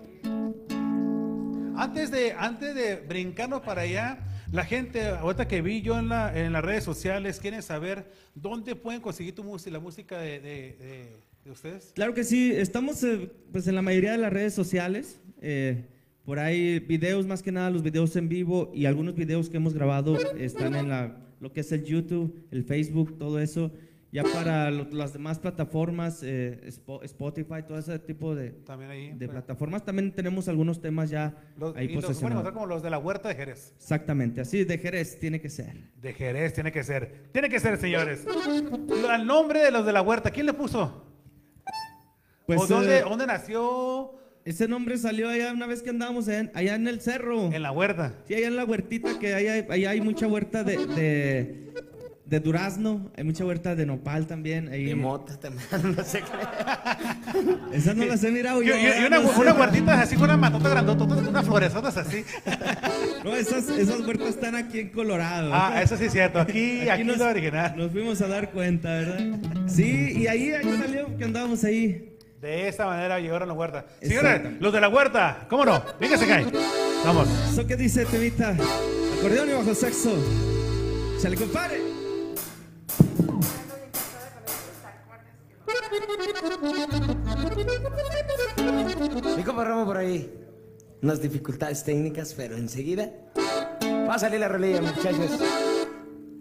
Antes de brincarnos para allá, la gente, ahorita que vi yo en las redes sociales, quieren saber dónde pueden conseguir la música de ustedes. Claro que sí, estamos pues en la mayoría de las redes sociales, por ahí videos, más que nada los videos en vivo y algunos videos que hemos grabado están en lo que es el YouTube, el Facebook, todo eso. Ya para las demás plataformas, Spotify, todo ese tipo de plataformas, también tenemos algunos temas ya ahí posesionados. Como los de la Huerta de Jerez. Exactamente, así de Jerez tiene que ser. De Jerez tiene que ser. Tiene que ser, señores. Al nombre de los de la Huerta, ¿quién le puso? Pues, ¿dónde nació? Ese nombre salió allá una vez que andábamos allá en el cerro. En la huerta. Sí, allá en la huertita, que allá hay mucha huerta de durazno, hay mucha huerta de nopal también. Y motas también, no se cree. Esas no las he mirado yo. Y una huertita así con una matota grandota, unas florezotas así. No, esas huertas están aquí en Colorado. Ah, ¿verdad? Eso sí es cierto, aquí nos, es lo original. Nos fuimos a dar cuenta, ¿verdad? Sí, y ahí salió que andábamos ahí. De esa manera llegaron las huertas. Señores, los de la huerta, ¿cómo no? Véngase acá. Vamos. ¿Eso qué dice, temita? Acordeón y bajo saxo. ¡Chale, compadre! Mi compa Ramo por ahí, unas dificultades técnicas, pero enseguida va a salir la rolilla, muchachos.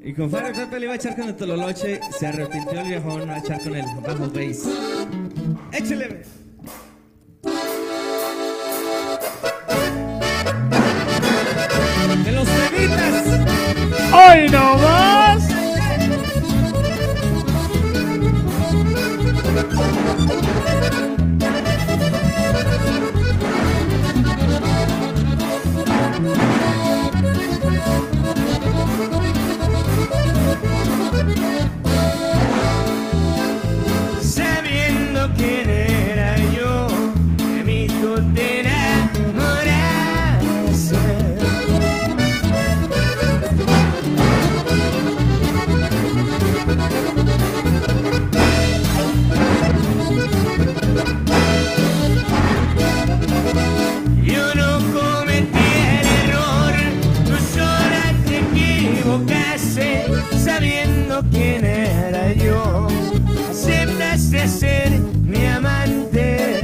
Y conforme Pepe le iba a echar con el tololoche, se arrepintió el viejón a echar con el bajo bass. ¡Échale! ¡De los temitas! ¡Hoy no más! Sabiendo quién era yo, de mi te enamoraste. Yo no cometí el error, tú sola te equivocaste, sabiendo quién era yo. Aceptaste ser mi amante.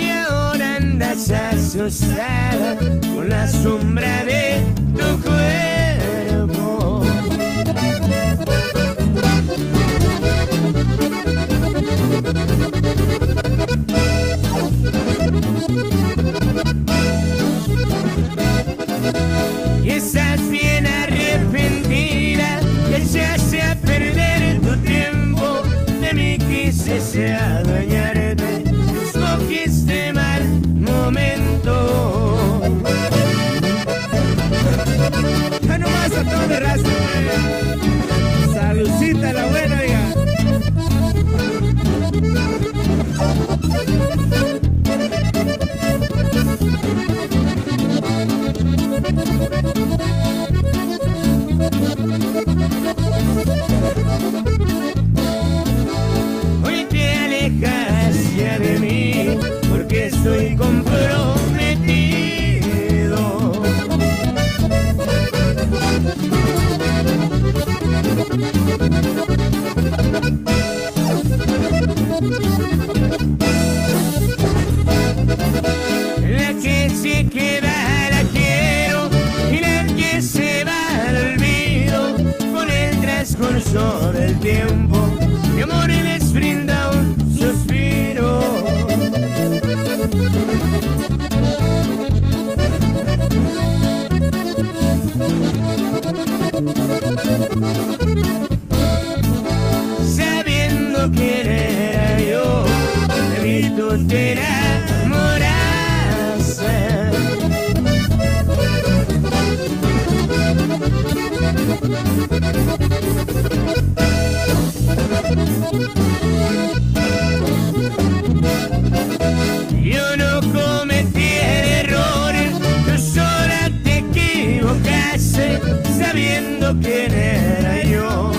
Y ahora andas asustada con la sombra de tu cuerpo. Y estás bien arrepentida, que echaste a perder tu tiempo. De mí quisiste adueñarte, escogiste mal momento. ¡Ah, no más a todo de raza! ¡Salucita la buena, diga! Hoy te alejas ya de mí, porque estoy comprometido. La que se queda la quiero y la que se va al olvido. Con el transcurso del tiempo mi amor les brinda un suspiro. Sabiendo quién era yo, de mí tú te enamoraste. Yo no cometí errores, tú sola te equivocaste, sabiendo quién era yo,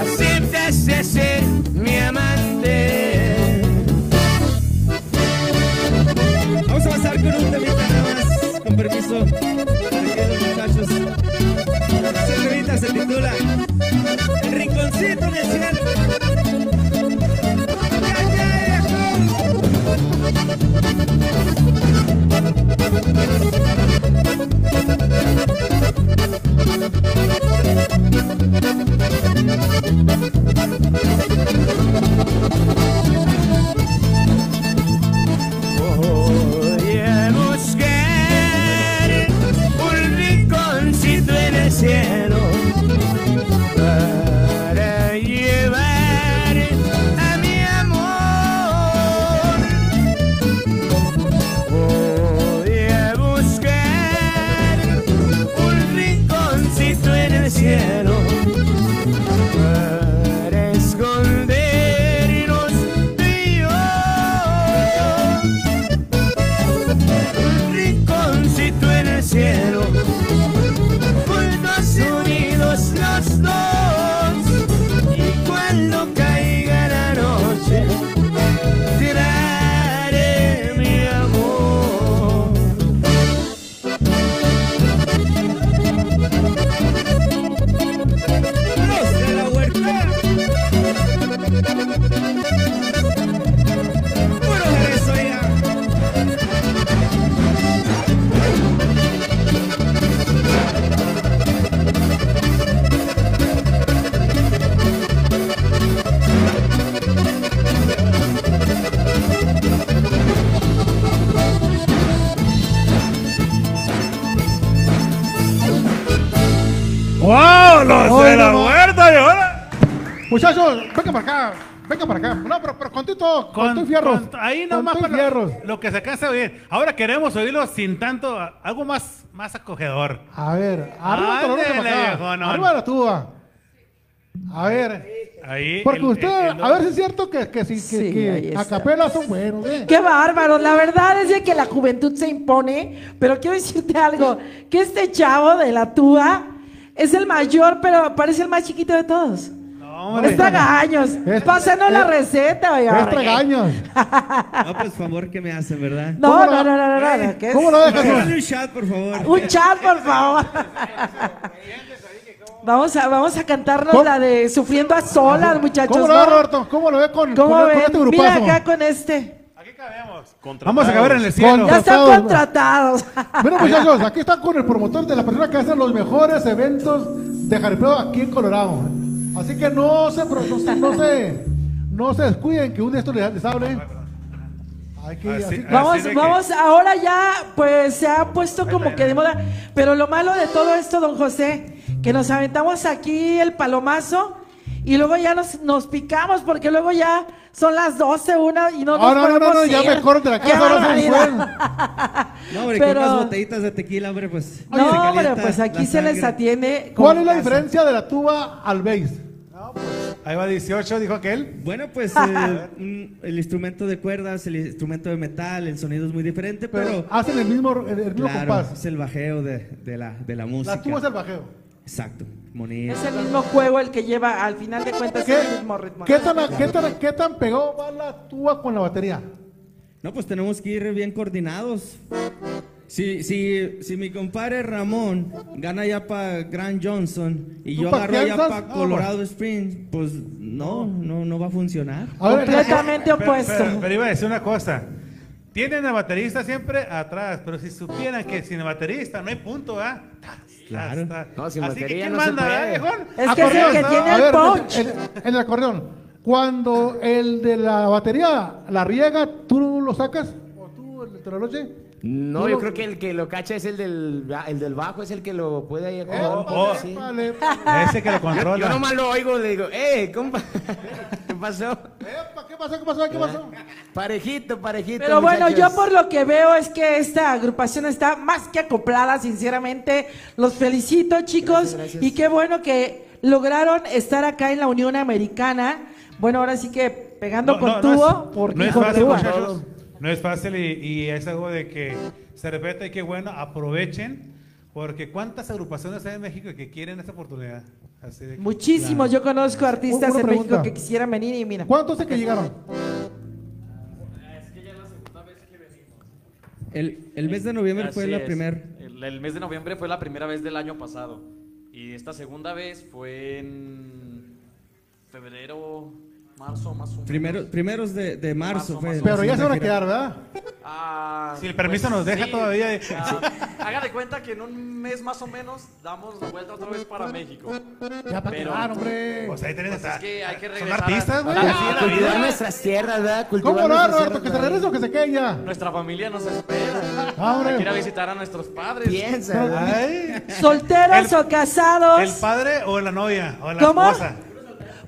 aceptaste ser mi amante. Vamos a pasar con un temita más, con permiso, muchachos. Esta temita se titula El Rinconcito del Cielo. Voy a buscar un rinconcito en el cielo para llevar a mi amor. Voy a buscar un rinconcito en el cielo para escondernos tú y yo. Un rinconcito en el cielo, juntos unidos los dos. Y cuando caiga la noche, te daré mi amor. Los de la Huerta, puro Jerez, oiga. ¡Wow! ¡Los de la Huerta! Y ahora, Muchachos, venga para acá, venga para acá. No, pero contito, con tu fierro. Ahí nomás para lo que se alcanza bien. Ahora queremos oírlo sin tanto, algo más acogedor. A ver, arriba el torero para acá, arriba la tuba. A ver, ahí, porque usted, a ver si es cierto que a capela son buenos, ¿eh? Qué bárbaros, la verdad es que la juventud se impone, pero quiero decirte algo, que este chavo de la tuba es el mayor, pero parece el más chiquito de todos. Es tragaños. Pásanos la receta, oiga. Es tragaños. No, pues favor que me hacen, ¿verdad? No, no, no, no, no. ¿Cómo lo dejas? Un chat, por favor. Un chat, por favor. Vamos a cantarnos la de Sufriendo a Solas, muchachos. ¿Cómo lo ve, Roberto? ¿Cómo lo ve con este grupazo? Mira acá con este. Aquí cabemos. Vamos a caber en el cielo. Ya están contratados. Bueno, muchachos, aquí están con el promotor de la persona que hace los mejores eventos de jaripeo aquí en Colorado. Así que no se descuiden que un de estos les hable. Vamos, ahora ya pues se ha puesto como que de moda. Pero lo malo de todo esto, don José, que nos aventamos aquí el palomazo y luego ya nos picamos porque luego ya son las 12, una y no nos podemos no, ya mejor de la casa, ahora se fue. No, hombre, pero con unas botellitas de tequila, hombre, pues. No, hombre, pues aquí se les atiende. ¿Cuál es la diferencia de la tuba al bass? No, pues, ahí va 18, dijo aquel. Bueno, pues el instrumento de cuerdas, el instrumento de metal, el sonido es muy diferente, pero hacen el mismo compás. Es el bajeo de la música. La tuba es el bajeo. Exacto. Monía. Es el mismo juego el que lleva, al final de cuentas, el mismo ritmo. ¿Qué tan pegado va la tuba con la batería? No, pues tenemos que ir bien coordinados. Si mi compadre Ramón gana ya para Grand Johnson y yo agarro ya para Colorado Springs, pues no va a funcionar. Completamente opuesto. Pero iba a decir una cosa. Tienen al baterista siempre atrás, pero si supieran que sin el baterista no hay punto, ¿ah? Claro. No, sin así batería que, no manda, se puede. Es que es el que tiene el punch. El acordeón. Cuando el de la batería la riega, ¿tú lo sacas? ¿O tú el de la noche? No, yo creo que el que lo cacha es el del bajo, es el que lo puede ahí acomodar un poco, sí. Ese que lo controla. Yo nomás lo oigo, le digo, compa, ¿qué pasó? ¿Qué pasó? Parejito. Pero muchachos, bueno, yo por lo que veo es que esta agrupación está más que acoplada, sinceramente. Los felicito, chicos. Gracias. Y qué bueno que lograron estar acá en la Unión Americana. Bueno, ahora sí que pegando con tubo. Porque no es fácil, muchachos. No es fácil y es algo de que se repete y que bueno, aprovechen. Porque cuántas agrupaciones hay en México que quieren esta oportunidad. Así de que, muchísimos, claro. Yo conozco artistas en México que quisieran venir y mira. ¿Cuántos es que llegaron? Es que ya la segunda vez que venimos. El mes de noviembre así fue la primera. El mes de noviembre fue la primera vez del año pasado. Y esta segunda vez fue en febrero, marzo, más o menos. Primeros de marzo fue. Pero ya se van a quedar, ¿verdad? Ah, si el permiso pues, nos deja sí, todavía. Haga de cuenta que en un mes más o menos damos la vuelta otra vez para México. Ya para quedar, hombre. Pues ahí tenés pues es que hay que regresar. Son artistas, güey. Cultivar nuestras tierras, ¿verdad? Cultivar. ¿Cómo no, Roberto? ¿Que se regrese o que se quede ya? Nuestra familia nos espera. Hay que ir a visitar a nuestros padres. Piensa. ¿Solteros o casados? ¿El padre o la novia? O la esposa.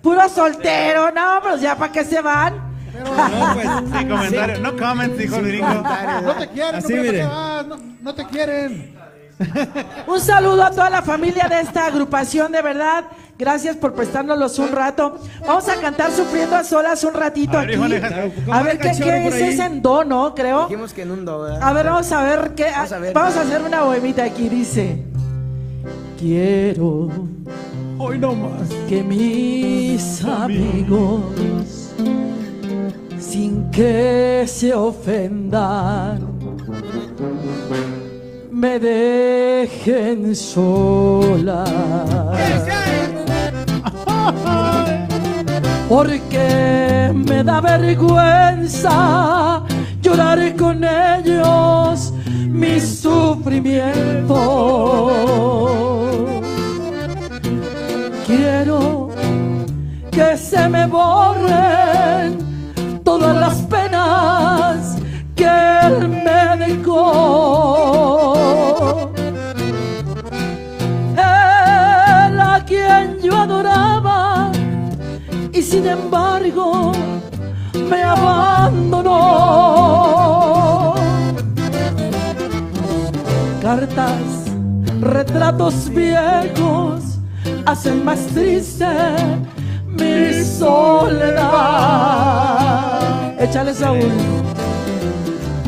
Puro soltero, no, pero ya para qué se van. Pero, no, pues, sin comentarios, no comment, dijo el gringo. No te quieren, así, no te quieren. Un saludo a toda la familia de esta agrupación, de verdad. Gracias por prestárnoslos un rato. Vamos a cantar Sufriendo a Solas un ratito aquí. A ver qué es ese en do, ¿no? Creo. Dijimos que en un do, ¿verdad? A ver, vamos a ver qué. Vamos a hacer una bohemita aquí, dice. Quiero. Hoy no más. Que mis amigos, sin que se ofendan, me dejen sola. Porque me da vergüenza llorar con ellos mi sufrimiento. Quiero que se me borren todas las penas que él me dejó. Él a quien yo adoraba y sin embargo me abandonó. Cartas, retratos viejos hacen más triste mi soledad. Échale, Saúl.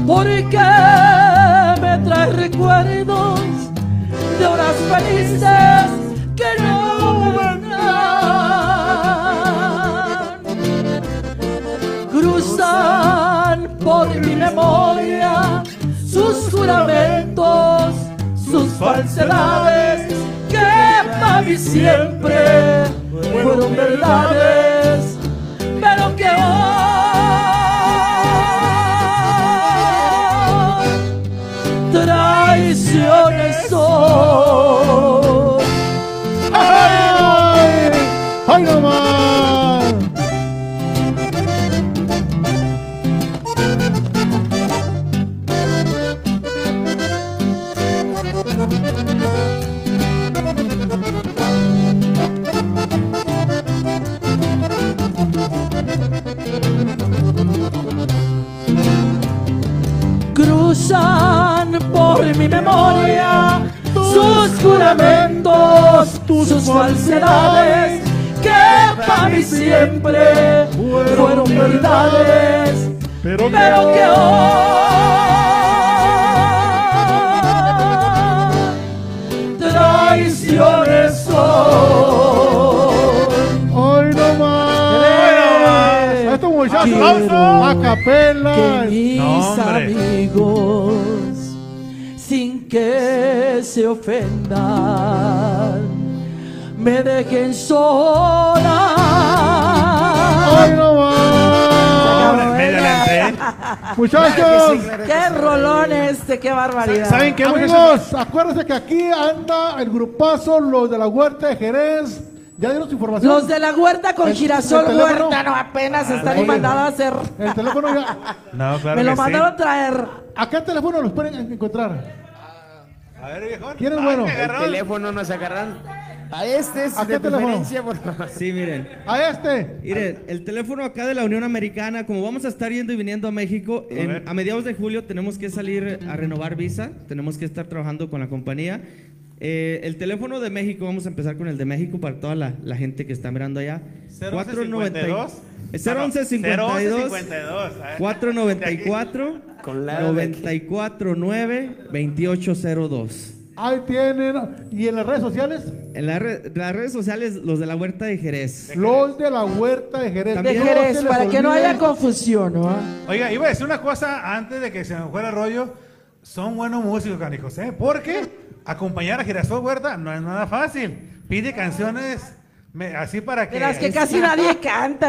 Porque me trae recuerdos de horas felices que no vendrán. Cruzan por mi memoria sus juramentos, sus falsedades, que para mí siempre fueron verdades, pero que hoy traiciones son. ¡Ay, ay no más! Cruzan por mi memoria sus juramentos, sus falsedades, que para mí siempre fueron verdades, pero que hoy traiciones son. Hoy no más. Estos muchachos a capela. Mis amigos, sin que se ofendan, me dejen sola. ¡Ay, no más! ¡Muchachos! ¡Qué rolón este! ¡Qué barbaridad! ¿Saben qué, amigos? Acuérdense que aquí anda el grupazo Los de la Huerta de Jerez. ¿Ya dieron su información? Los de la Huerta con Girasol Huerta, no, apenas están mandando a hacer. El teléfono ya. No, claro. Me lo mandaron a traer. ¿A qué teléfono los pueden encontrar? A ver, viejo. ¿Quién es bueno? El teléfono nos agarran. A este es de preferencia, por favor. Sí, miren. A este. Miren, el teléfono acá de la Unión Americana, como vamos a estar yendo y viniendo a México, a mediados de julio tenemos que salir a renovar visa, tenemos que estar trabajando con la compañía. El teléfono de México, vamos a empezar con el de México para toda la gente que está mirando allá. 492 01152 494 949 2802. Ahí tienen. ¿Y en las redes sociales? En las redes sociales, Los de la Huerta de Jerez. Los de la Huerta de Jerez. De Jerez, para que no haya confusión, ¿no? Oiga, iba a decir una cosa antes de que se me fuera el rollo. Son buenos músicos, canijos, ¿eh? Porque acompañar a Girasol Huerta no es nada fácil. Pide canciones así para que... Pero es que casi nadie canta.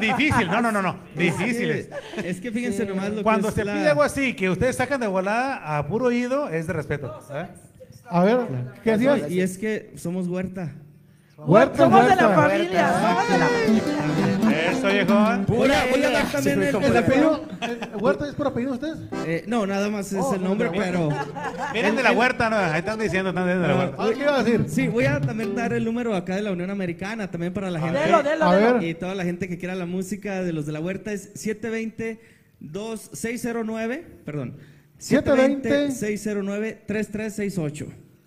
Difíciles. Es que fíjense nomás lo cuando que se pide algo así, que ustedes sacan de volada a puro oído, es de respeto. ¿Eh? A ver, ¿qué dices? Y es que somos Huerta. Somos de la familia. Somos de la familia. Eso, viejón. Voy a dar también el apellido. ¿Huerta es por apellido ustedes? No, nada más es el nombre, pero... Vienen de la Huerta, ¿no? Ahí están diciendo, están de la Huerta. ¿Qué iba a decir? Sí, voy a también dar el número acá de la Unión Americana, también para la gente. Delo. Y toda la gente que quiera la música de Los de la Huerta es 720-609-3368.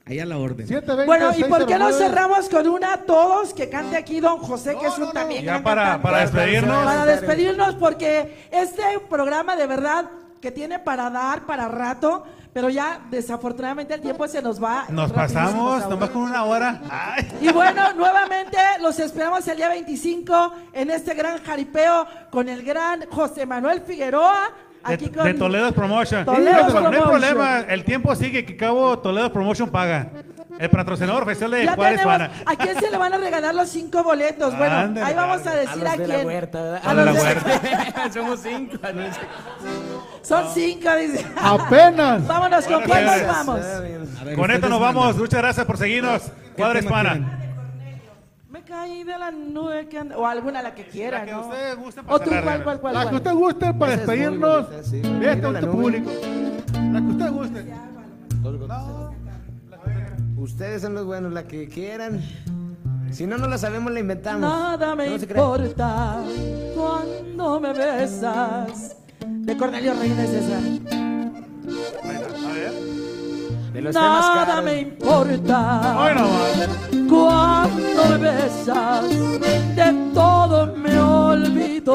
Ahí a la orden. 720, bueno, ¿y por qué no cerramos con una a todos que cante aquí don José, que es un también gran cantante? Para despedirnos. Para despedirnos, porque este programa de verdad que tiene para dar, para rato, pero ya desafortunadamente el tiempo se nos va. Nos pasamos, nomás con una hora. Ay. Y bueno, nuevamente los esperamos el día 25 en este gran jaripeo con el gran José Manuel Figueroa. Aquí de Toledo's Promotions. No hay problema, el tiempo sigue, que cabo Toledo's Promotions paga. El patrocinador oficial de Cuadra Hispana. ¿A quién se le van a regalar los 5 boletos? Bueno, Ander, ahí vamos a decir a quién. A los de la huerta. Somos 5. Son 5, dice. Apenas. Vámonos, ¿con quién nos vamos? Con esto nos vamos. Muchas gracias por seguirnos. Cuadra Hispana. Caí de la nube que anda, o alguna la que quiera, la que usted guste para cual. La que usted guste para despedirnos de este público. La que usted guste. No, ustedes son los buenos, la que quieran. Si no la sabemos, la inventamos. Nada me importa cuando me besas. De Cornelio Reina es esa. Bueno, a ver. Nada me importa cuando me besas, de todo me olvido.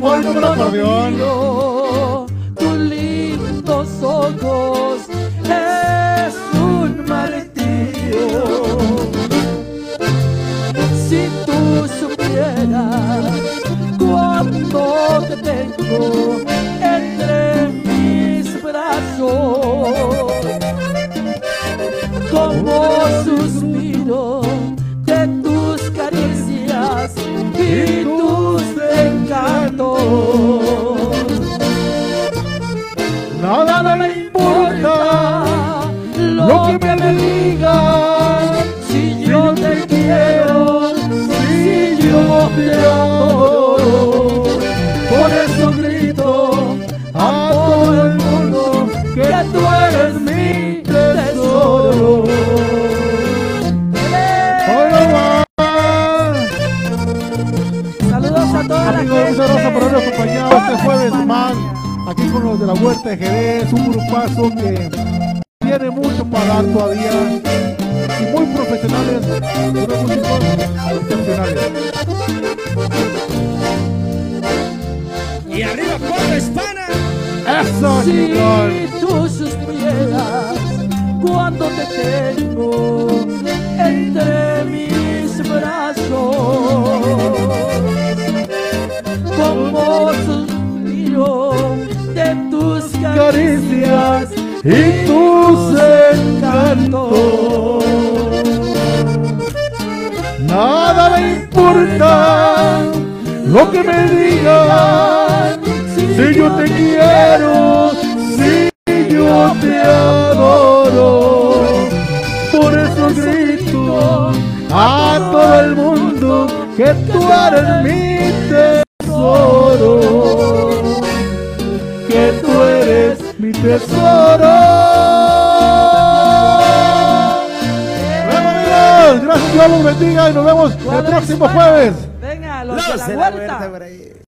Cuando miro tus lindos ojos, es un martirio. Si tú supieras cuánto te tengo entre como suspiro de tus caricias y tus encantos. Nada me importa lo que me digas, si yo te quiero, si yo te adoro. Por eso grito a todo el mundo que tú eres mi tesoro. Saludos a todos. Amigos, muchas gracias por habernos acompañado este jueves más aquí con Los de la Huerta de Jerez, un grupazo que tiene mucho para dar todavía y muy profesionales, unos músicos excepcionales. Y arriba Cuadra Hispana. Eso, chicos. Suspieras cuando te tengo entre mis brazos, como suspiro de tus caricias y tus encantos. Nada me importa lo que me digan, si yo te quiero, si yo te adoro. Por eso grito a todo el mundo que tú eres mi tesoro, que tú eres mi tesoro. Bueno, amigos, gracias, Dios los bendiga y nos vemos el próximo jueves. Venga, Los de la Huerta.